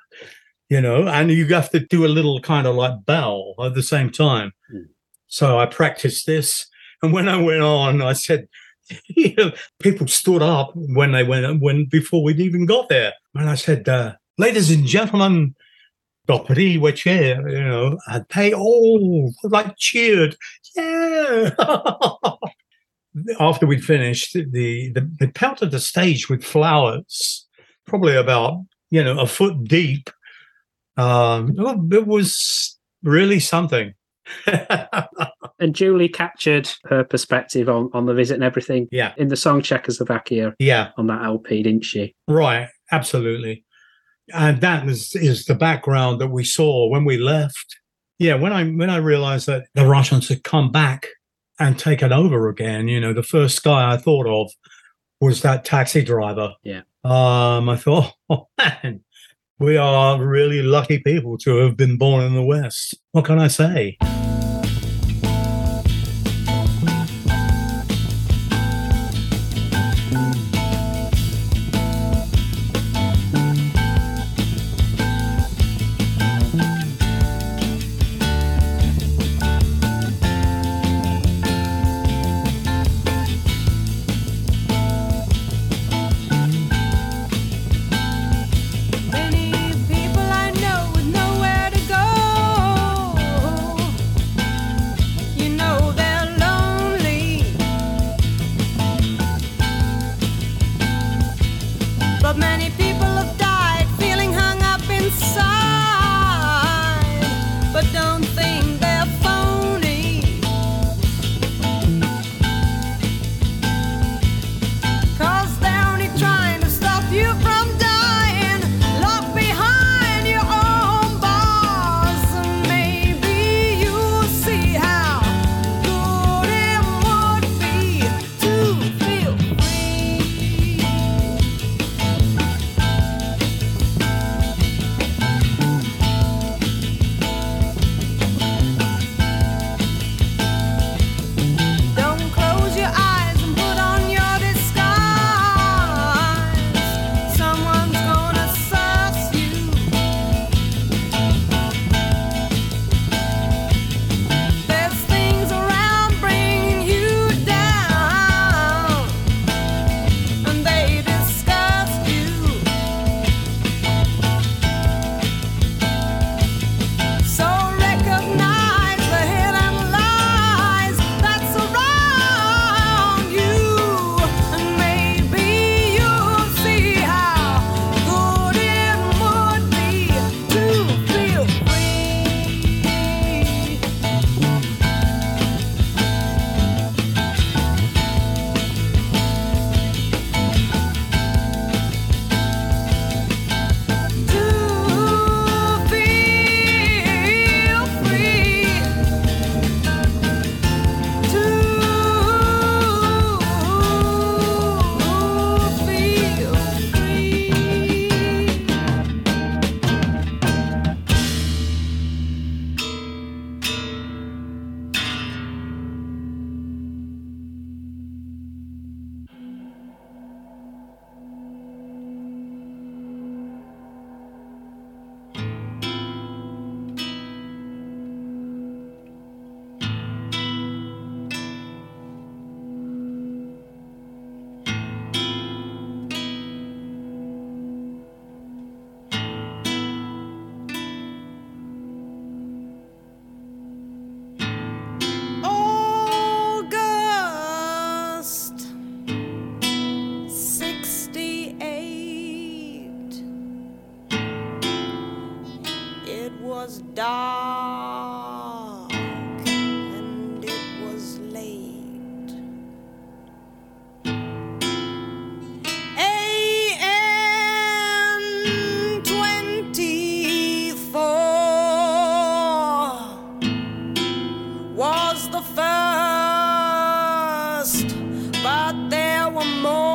you know, and you have to do a little kind of like bow at the same time. Mm. So I practiced this. And when I went on, I said, you know, people stood up when they went when before we'd even got there. And I said, uh, ladies and gentlemen, Dobrý večer, you know, and they all like cheered. Yeah. After we'd finished, the, the they pelted the stage with flowers, probably about, you know, a foot deep. Um, it was really something. And Julie captured her perspective on, on the visit and everything, yeah, in the song Czechoslovakia, yeah, on that L P, didn't she? Right, absolutely. And that is, is the background that we saw when we left. Yeah, when I when I realized that the Russians had come back and taken over again, you know, the first guy I thought of was that taxi driver. Yeah. Um, I thought, oh, man, we are really lucky people to have been born in the West. What can I say? dark and it was late. A M twenty-four was the first, but there were more.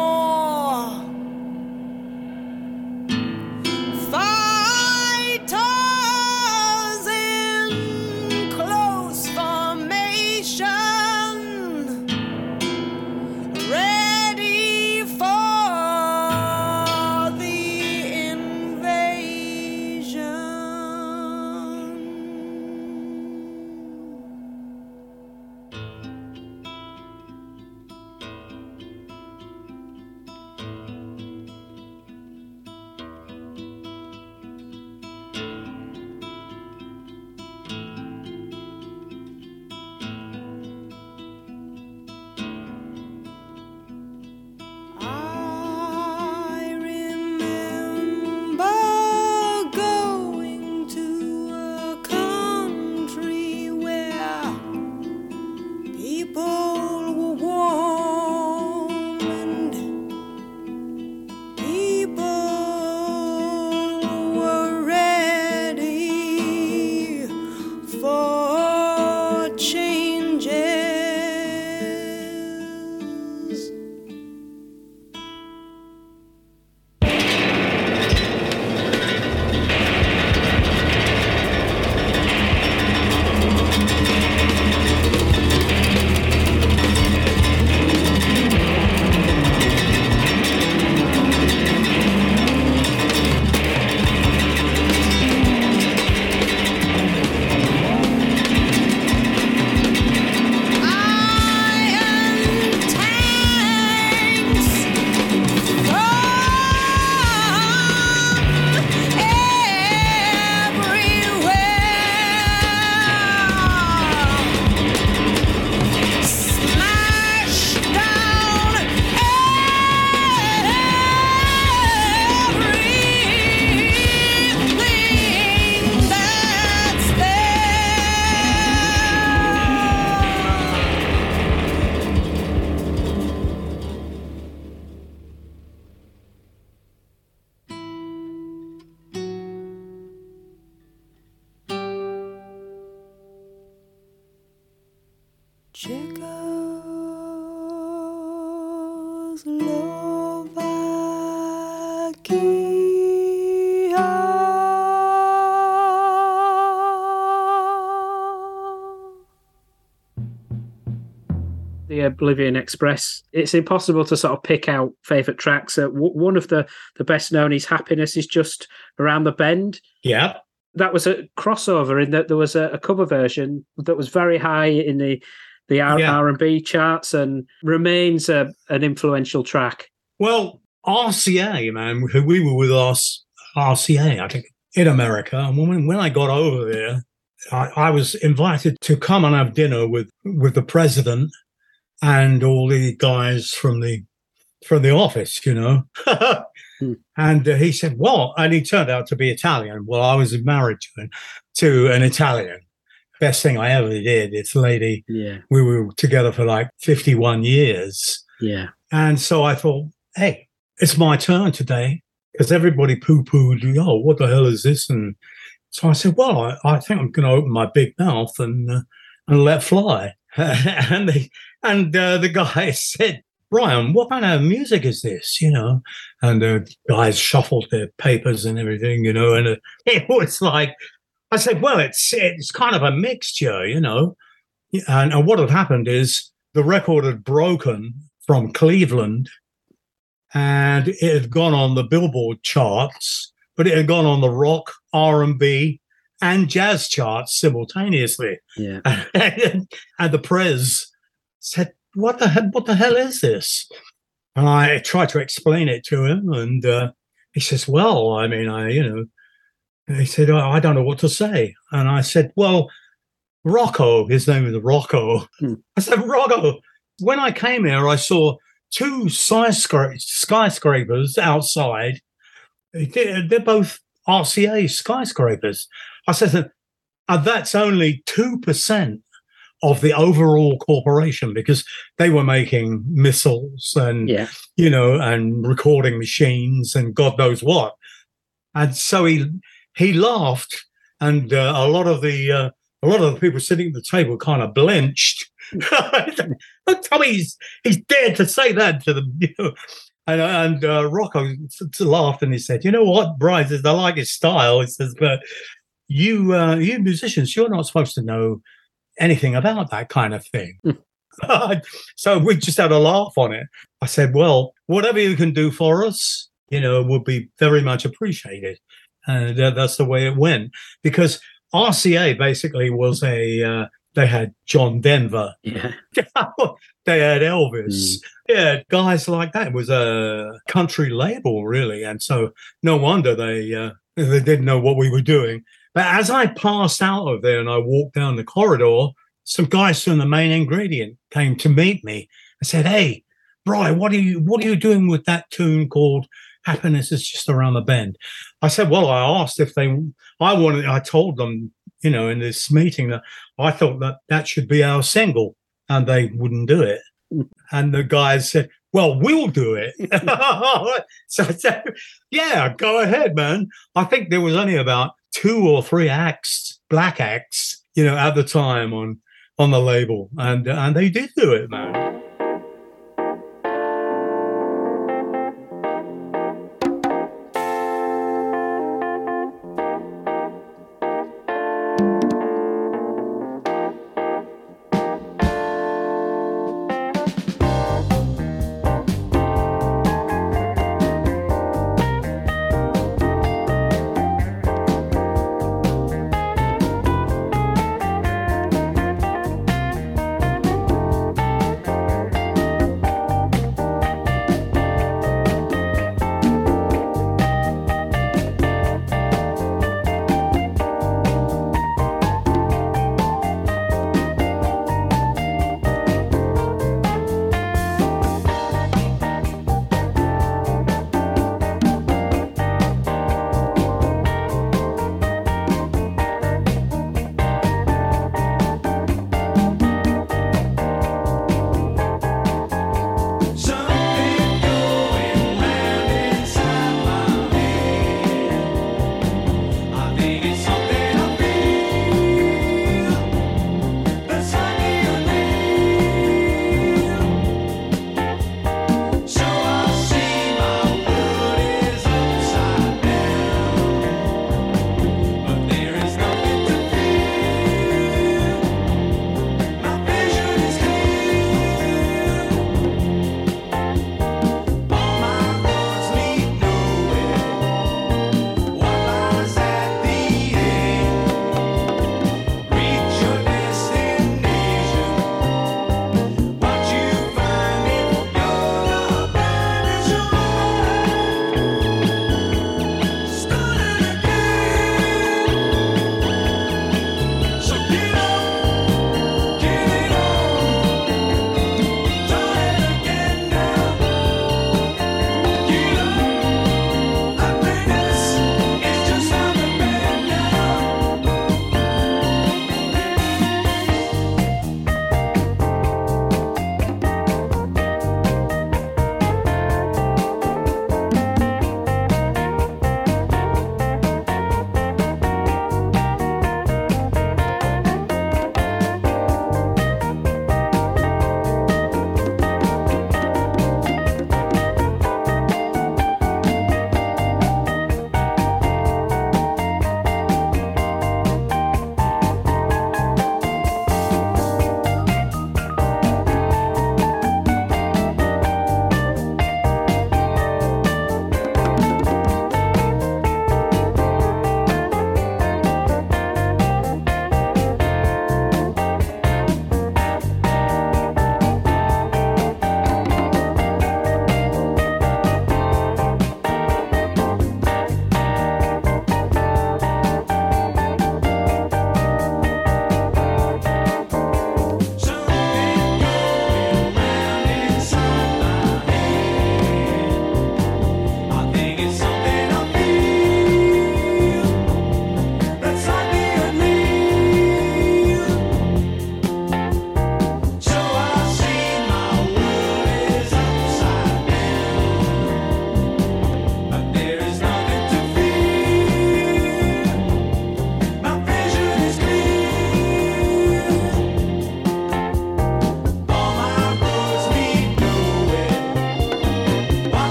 Oblivion Express. It's impossible to sort of pick out favourite tracks. Uh, w- one of the, the best known is Happiness Is Just Around the Bend. Yeah. That was a crossover in that there was a, a cover version that was very high in the, the R- yeah. R and B charts and remains a, an influential track. Well, R C A, man, we were with R C A, I think, in America. And when, when I got over there, I, I was invited to come and have dinner with, with the president and all the guys from the from the office, you know. mm. And uh, he said, well, and he turned out to be Italian. Well, I was married to an, to an Italian. Best thing I ever did, this lady. Yeah. We were together for like fifty-one years. Yeah. And so I thought, hey, it's my turn today, because everybody poo-pooed, oh, what the hell is this? And so I said, well, I, I think I'm going to open my big mouth and, uh, and let fly. and they... And uh, the guy said, Brian, what kind of music is this, you know? And the guys shuffled their papers and everything, you know, and it was like, I said, well, it's it's kind of a mixture, you know. And, and what had happened is the record had broken from Cleveland and it had gone on the Billboard charts, but it had gone on the rock, R and B, and jazz charts simultaneously. Yeah. and, and the Prez said, what the hell, what the hell is this? And I tried to explain it to him, and uh, he says, well, I mean, I, you know, and he said, oh, I don't know what to say. And I said, well, Rocco, his name is Rocco. Hmm. I said, Rocco, when I came here, I saw two skyscra- skyscrapers outside. They're both R C A skyscrapers. I said, And that's only two percent of the overall corporation, because they were making missiles and, yeah. you know, and recording machines and God knows what. And so he he laughed, and uh, a lot of the uh, a lot of the people sitting at the table kind of blenched. Tell me he's, he's dared to say that to them, you know. And, and uh, Rocco laughed, and he said, "You know what, Brian says I like his style." He says, "But you, uh, you musicians, you're not supposed to know anything about that kind of thing." So we just had a laugh on it. I said, "Well, whatever you can do for us, you know, would be very much appreciated." And uh, that's the way it went, because R C A basically was a. Uh, They had John Denver. Yeah. They had Elvis. Mm. Yeah, guys like that. It was a country label, really. And so no wonder they uh, they didn't know what we were doing. But as I passed out of there and I walked down the corridor, some guys from the main ingredient came to meet me and said, "Hey, Brian, what are you what are you doing with that tune called Happiness Is Just Around the Bend?" I said, "Well, I asked if they I wanted I told them, you know, in this meeting that I thought that that should be our single," and they wouldn't do it. And the guys said, "Well, we'll do it." So I said, "Yeah, go ahead, man." I think there was only about two or three acts, black acts, you know, at the time on on the label, and and they did do it, man.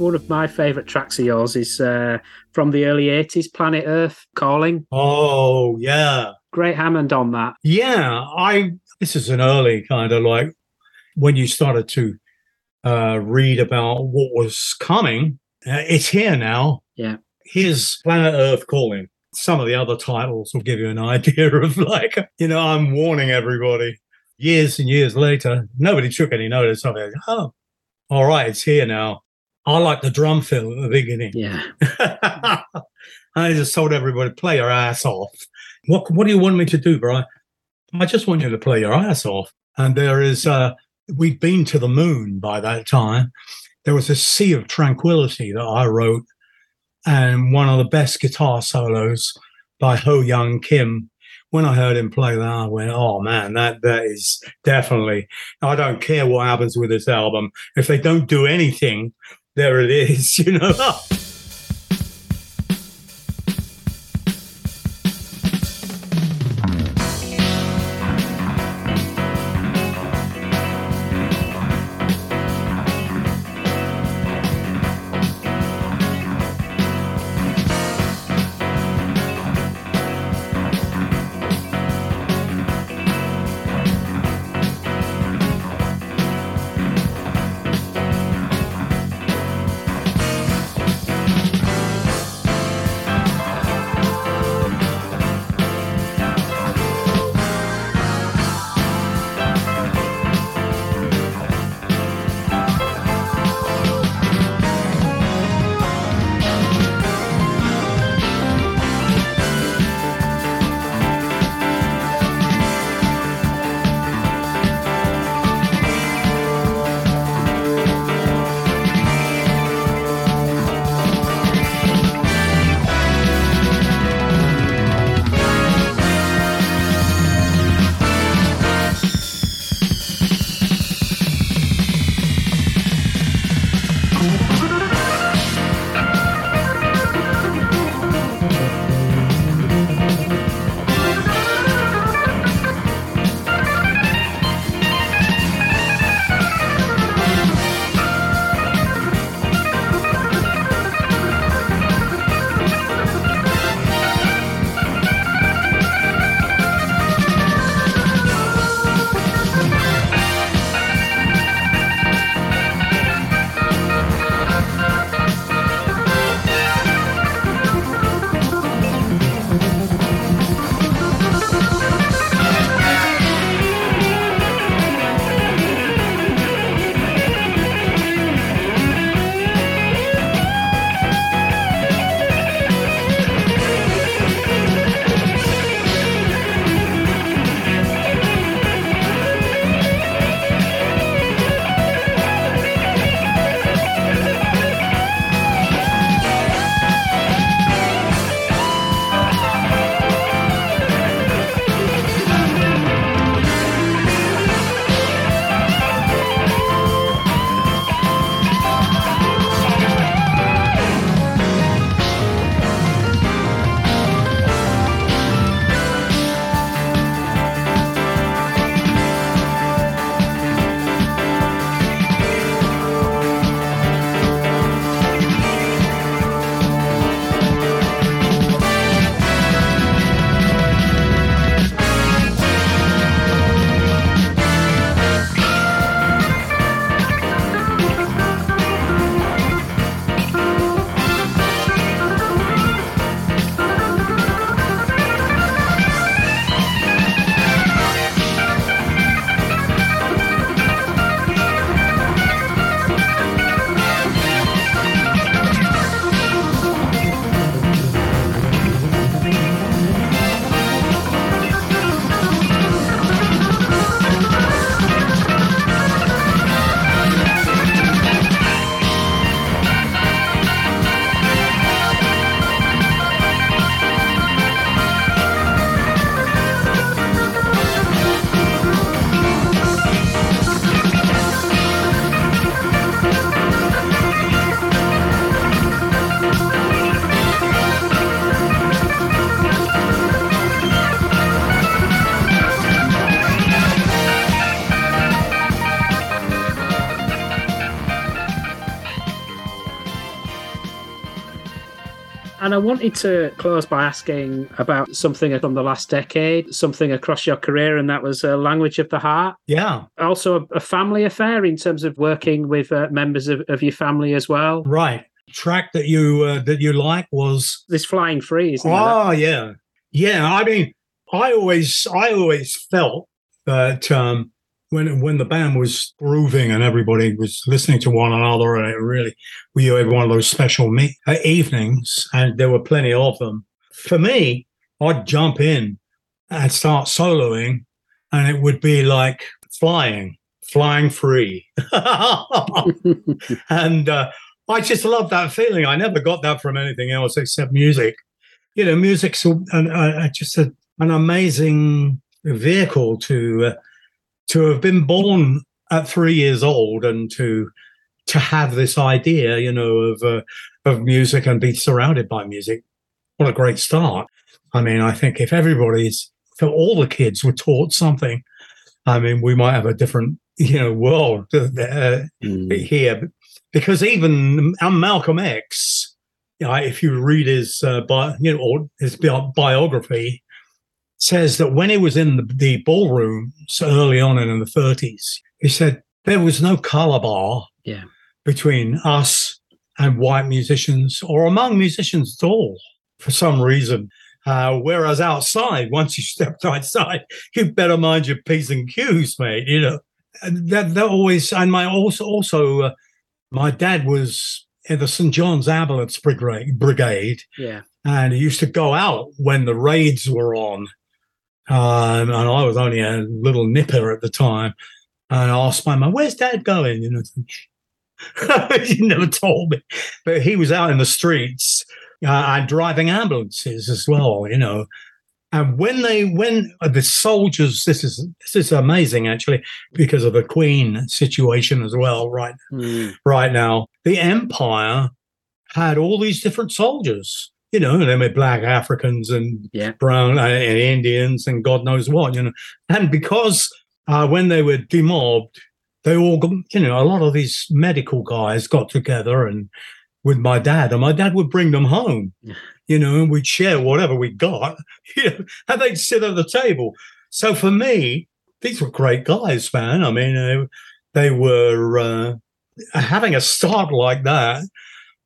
one of my favourite tracks of yours is uh, from the early eighties, Planet Earth Calling. Oh, yeah. Great Hammond on that. Yeah, I. This is an early kind of like when you started to uh, read about what was coming. Uh, it's here now. Yeah. Here's Planet Earth Calling. Some of the other titles will give you an idea of like, you know, I'm warning everybody. Years and years later, nobody took any notice of it. Oh, all right, it's here now. I like the drum fill at the beginning. Yeah. I just told everybody, play your ass off. What What do you want me to do, Brian? I just want you to play your ass off. And there is, uh, we'd been to the moon by that time. There was a sea of tranquility that I wrote, and one of the best guitar solos by Ho Young Kim. When I heard him play that, I went, oh, man, that that is definitely, I don't care what happens with this album. If they don't do anything, there it is, you know. And I wanted to close by asking about something from the last decade, something across your career, and that was uh, Language of the Heart. Yeah. Also a, a family affair in terms of working with uh, members of, of your family as well. Right. Track that you uh, that you like was... This Flying Free, isn't it? Oh, yeah. Yeah, I mean, I always I always felt that um, when when the band was grooving and everybody was listening to one another, and it really, we had one of those special meet, uh, evenings, and there were plenty of them. For me, I'd jump in and start soloing, and it would be like flying, flying free. And uh, I just love that feeling. I never got that from anything else except music. You know, music's an, uh, just a, an amazing vehicle to uh, to have been born at three years old and to to have this idea, you know, of uh, of music and be surrounded by music. What a great start! I mean, I think if everybody's, if all the kids were taught something, I mean, we might have a different, you know, world uh, mm. here. Because even Malcolm X. You know, if you read his uh, bi- you know, or his bi- biography, says that when he was in the, the ballrooms early on and in the thirties, he said there was no color bar yeah. between us and white musicians or among musicians at all for some reason. Uh, whereas outside, once you stepped outside, you better mind your P's and Q's, mate. You know, that that always. And my also also uh, my dad was. In the Saint John's Ambulance Brigade, yeah, and he used to go out when the raids were on, um, and I was only a little nipper at the time, and I asked my mum, "Where's Dad going?" You know, he never told me, but he was out in the streets uh, and driving ambulances as well, you know. And when they, when the soldiers, this is this is amazing actually, because of the Queen situation as well, right? Mm. Right now, the Empire had all these different soldiers, you know, they made black Africans and yeah. brown and, and Indians and God knows what, you know. And because uh, when they were demobbed, they all, you know, a lot of these medical guys got together and with my dad, and my dad would bring them home. Yeah. You know, and we'd share whatever we got, you know, and they'd sit at the table. So for me, these were great guys, man. I mean, uh, they were uh, having a start like that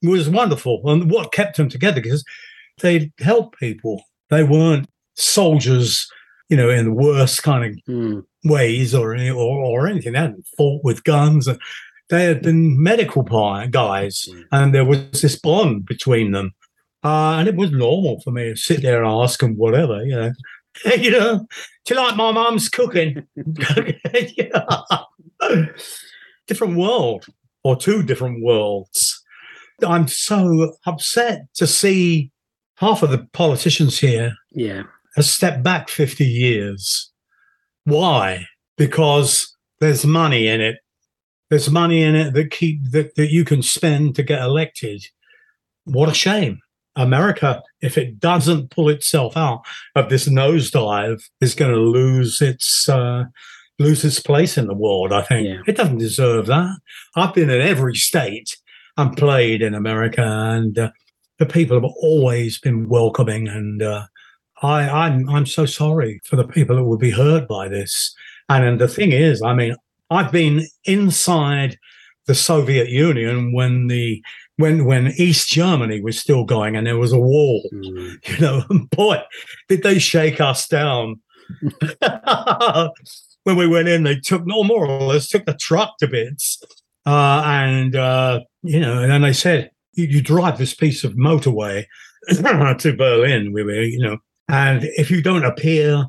was wonderful. And what kept them together, because they'd help people. They weren't soldiers, you know, in the worst kind of mm. ways or, or or anything. They hadn't fought with guns. They had been medical guys, mm. and there was this bond between them. Uh, and it was normal for me to sit there and ask them whatever, you know. you know, do you like my mum's cooking? yeah. Different world, or two different worlds. I'm so upset to see half of the politicians here yeah. have stepped back fifty years. Why? Because there's money in it. There's money in it that keep that, that you can spend to get elected. What a shame. America, if it doesn't pull itself out of this nosedive, is going to lose its uh, lose its place in the world, I think. Yeah. It doesn't deserve that. I've been in every state and played in America, and uh, the people have always been welcoming, and uh, I, I'm, I'm so sorry for the people that will be hurt by this. And, and the thing is, I mean, I've been inside the Soviet Union when the When when East Germany was still going and there was a wall, mm. you know, boy, did they shake us down. When we went in, they took, no more or less, took the truck to bits. Uh, and, uh, you know, and then they said, you, you drive this piece of motorway to Berlin, we were, you know, and if you don't appear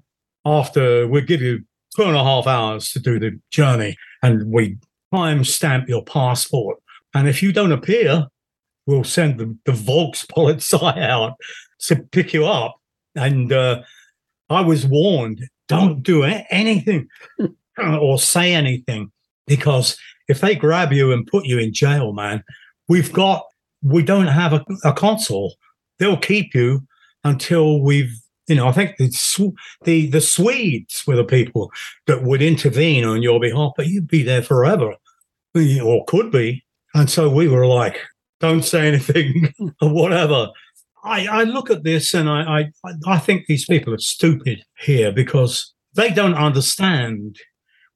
after, we'll give you two and a half hours to do the journey and we time stamp your passport. And if you don't appear, we'll send the, the Volkspolizei out to pick you up. And uh, I was warned, don't do anything or say anything, because if they grab you and put you in jail, man, we've got, we don't have a, a consul. They'll keep you until we've, you know, I think the, the, the Swedes were the people that would intervene on your behalf, but you'd be there forever or could be. And so we were like, don't say anything or whatever. I, I look at this and I, I, I think these people are stupid here because they don't understand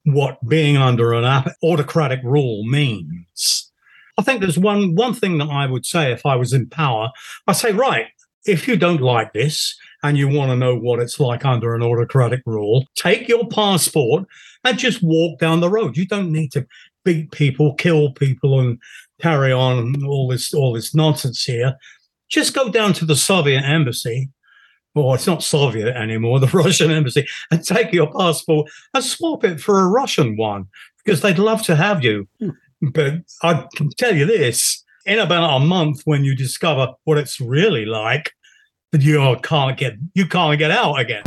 what being under an autocratic rule means. I think there's one, one thing that I would say if I was in power. I say, right, if you don't like this and you want to know what it's like under an autocratic rule, take your passport and just walk down the road. You don't need to beat people, kill people and carry on all this all this nonsense here. Just go down to the Soviet embassy, or it's not Soviet anymore, the Russian embassy, and take your passport and swap it for a Russian one because they'd love to have you. Hmm. But I can tell you this, in about a month when you discover what it's really like, you can't get you can't get out again.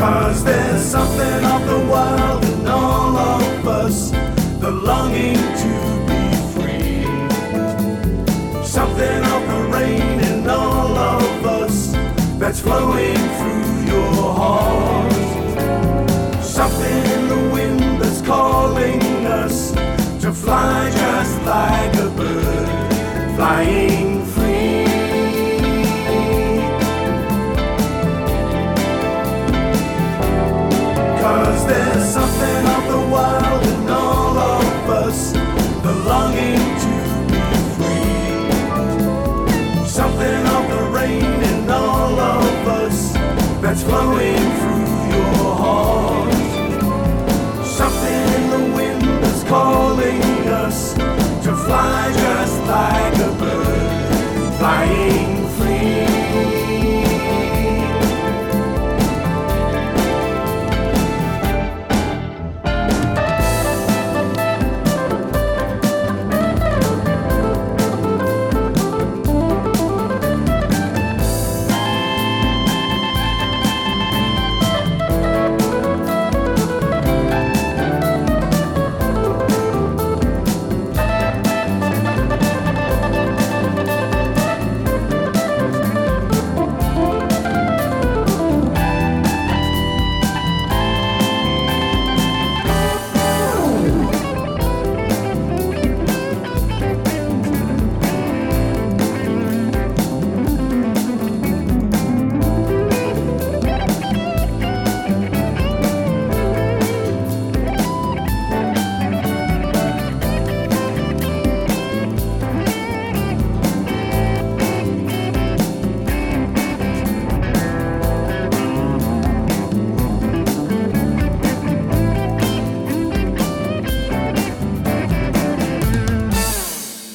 'Cause there's something of the wild in all of us, the longing to be free. Something of the rain in all of us that's flowing through your heart. Something in the wind that's calling us to fly just like a bird, flying free. Cause there's something of the wild in all of us, the longing to be free. Something of the rain in all of us that's flowing through your heart. Something in the wind that's calling us to fly just like a bird, flying free.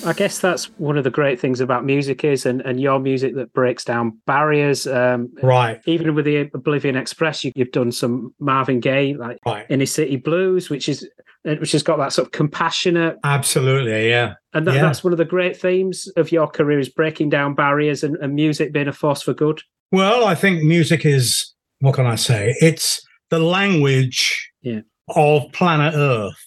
I guess that's one of the great things about music is, and, and your music that breaks down barriers. Um, right. Even with the Oblivion Express, you, you've done some Marvin Gaye, like right. Inner City Blues, which is which has got that sort of compassionate. Absolutely, yeah. And that, yeah. that's one of the great themes of your career is breaking down barriers and, and music being a force for good. Well, I think music is, what can I say? It's the language yeah. of planet Earth.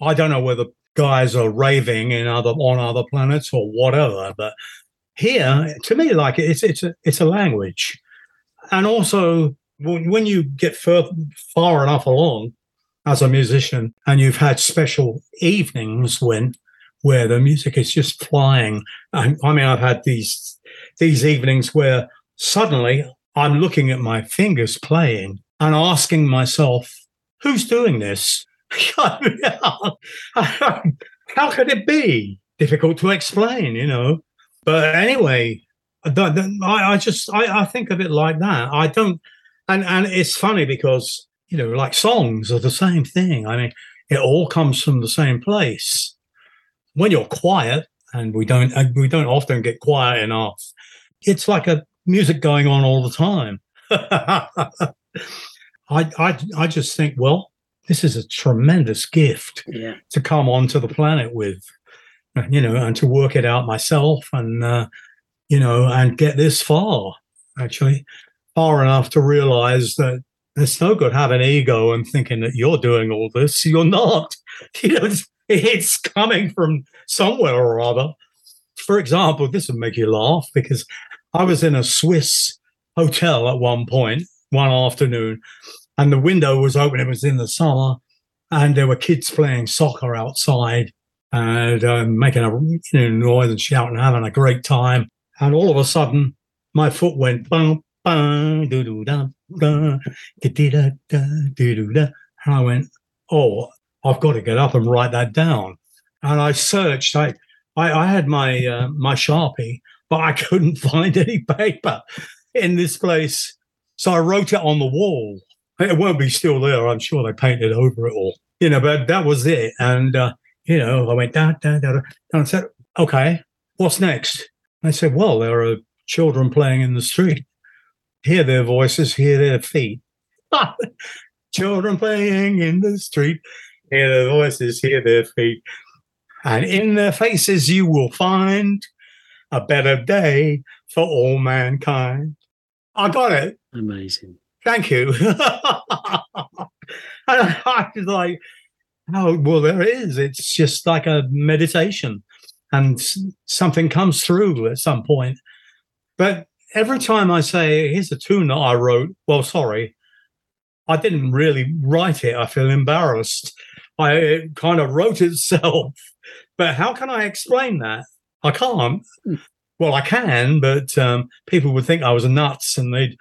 I don't know whether guys are raving in other on other planets or whatever, but here to me, like it's it's a, it's a language, and also when you get far, far enough along as a musician, and you've had special evenings when where the music is just flying. I, I mean, I've had these these evenings where suddenly I'm looking at my fingers playing and asking myself, "Who's doing this?" How could it be? Difficult to explain, you know. But anyway, I just I, I think of it like that. I don't, and and it's funny because you know, like songs are the same thing. I mean, it all comes from the same place. When you're quiet, and we don't we don't often get quiet enough. It's like a music going on all the time. I I I just think, well, this is a tremendous gift yeah. to come onto the planet with, you know, and to work it out myself and, uh, you know, and get this far, actually, far enough to realize that it's no good having ego and thinking that you're doing all this. You're not. You know, it's coming from somewhere or other. For example, this would make you laugh because I was in a Swiss hotel at one point, one afternoon, and the window was open. It was in the summer, and there were kids playing soccer outside and uh, making a you know, noise and shouting, having a great time. And all of a sudden, my foot went bang, bang, doo doo da da da da da doo doo da, and I went, "Oh, I've got to get up and write that down." And I searched. I I, I had my uh, my Sharpie, but I couldn't find any paper in this place, so I wrote it on the wall. It won't be still there. I'm sure they painted over it all, you know, but that was it. And, uh, you know, I went, da, da, da, da. And I said, okay, what's next? And I said, well, there are children playing in the street. Hear their voices, hear their feet. Children playing in the street, hear their voices, hear their feet. And in their faces you will find a better day for all mankind. I got it. Amazing. thank you. And I was like, oh, well, there it is. It's just like a meditation, and something comes through at some point. But every time I say, here's a tune that I wrote, well, sorry, I didn't really write it. I feel embarrassed. I it kind of wrote itself. But how can I explain that? I can't. Well, I can, but um, people would think I was nuts and they'd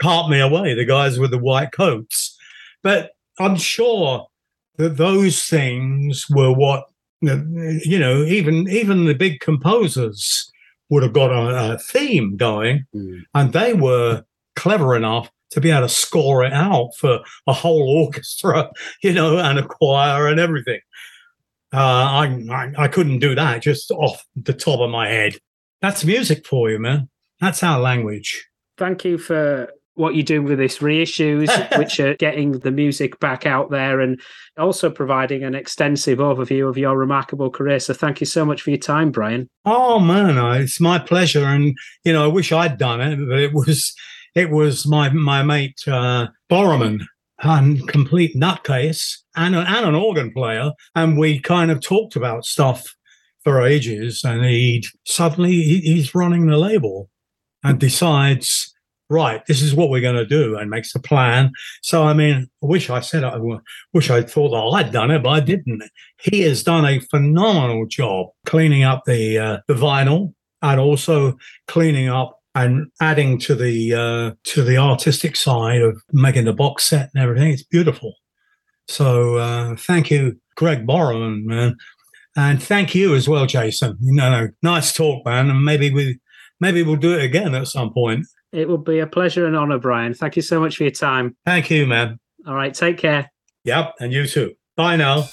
cart me away, the guys with the white coats. But I'm sure that those things were what, you know, even even the big composers would have got a, a theme going, mm. and they were clever enough to be able to score it out for a whole orchestra, you know, and a choir and everything. Uh, I, I I couldn't do that just off the top of my head. That's music for you, man. That's our language. Thank you for what you do with this reissues, which are getting the music back out there and also providing an extensive overview of your remarkable career. So thank you so much for your time, Brian. Oh, man, it's my pleasure. And, you know, I wish I'd done it, but it was it was my, my mate, uh, Boroman, a complete nutcase and, a, and an organ player. And we kind of talked about stuff for ages, and he'd suddenly he, he's running the label and decides, right, this is what we're going to do, and makes a plan. So, I mean, I wish I said, I wish I thought oh, I'd done it, but I didn't. He has done a phenomenal job cleaning up the, uh, the vinyl, and also cleaning up and adding to the uh, to the artistic side of making the box set and everything. It's beautiful. So uh, thank you, Greg Boroman, man. And thank you as well, Jason. You know, nice talk, man. And maybe we maybe we'll do it again at some point. It will be a pleasure and honor, Brian. Thank you so much for your time. Thank you, man. All right, take care. Yep, and you too. Bye now.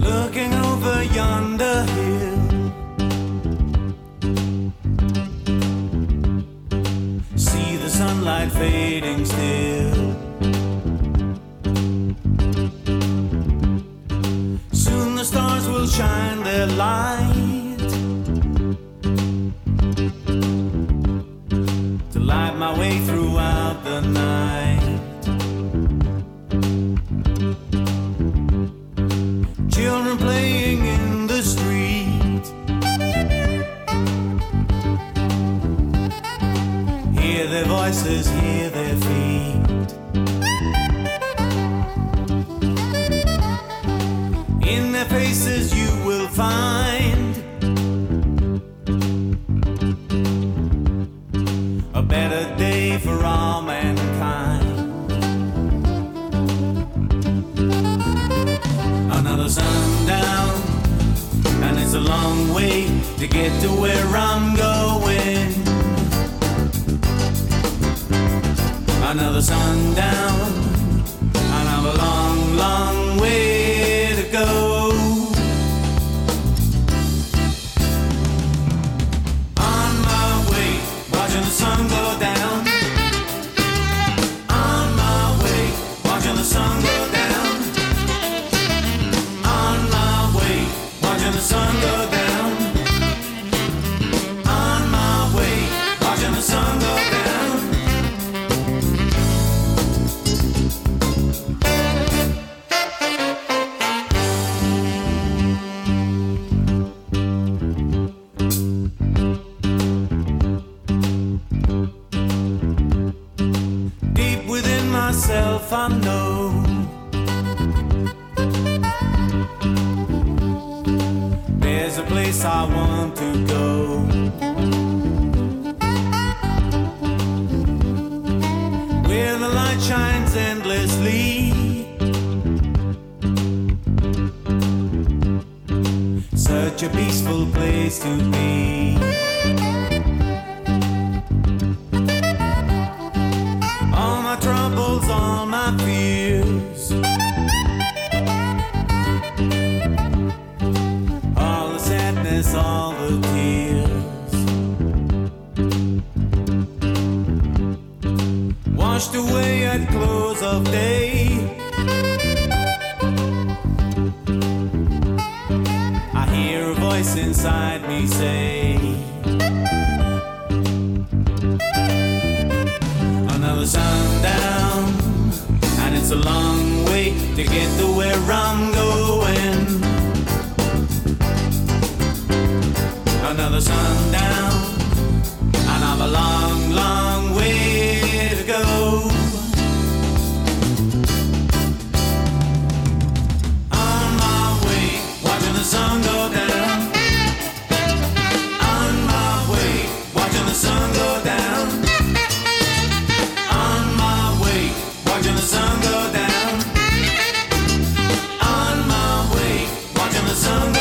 Looking over yonder hill, see the sunlight fading still. Shine their light to light my way throughout the night. Children playing in the street, hear their voices, hear their feet. In their faces you will find a better day for all mankind. Another sundown, and it's a long way to get to where I'm going. Another sundown, and I'm a long, long way to go. On my way, watching the sun go down. On my way, watching the sun go down. On my way, watching the sun go down. On my way, watching the sun go down. I know there's a place I want to go. Where the light shines endlessly, such a peaceful place to be. All my troubles, all my fears, all the sadness, all the tears, washed away at close of day. a voice inside me say, another sundown, and it's a long way to get to where I'm going. Another sundown, and I'm a long, long way to go. Sun go down. On my way, watching the sun go down. On my way, watching the sun go down. On my way, watching the sun go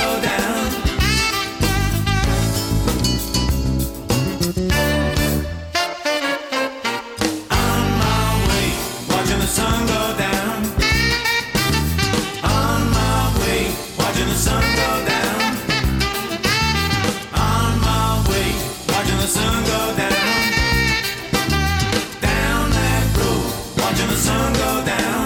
down. On my way, watching the sun go down. On my way, watching the sun. Sun go down, down that road, watching the sun go down.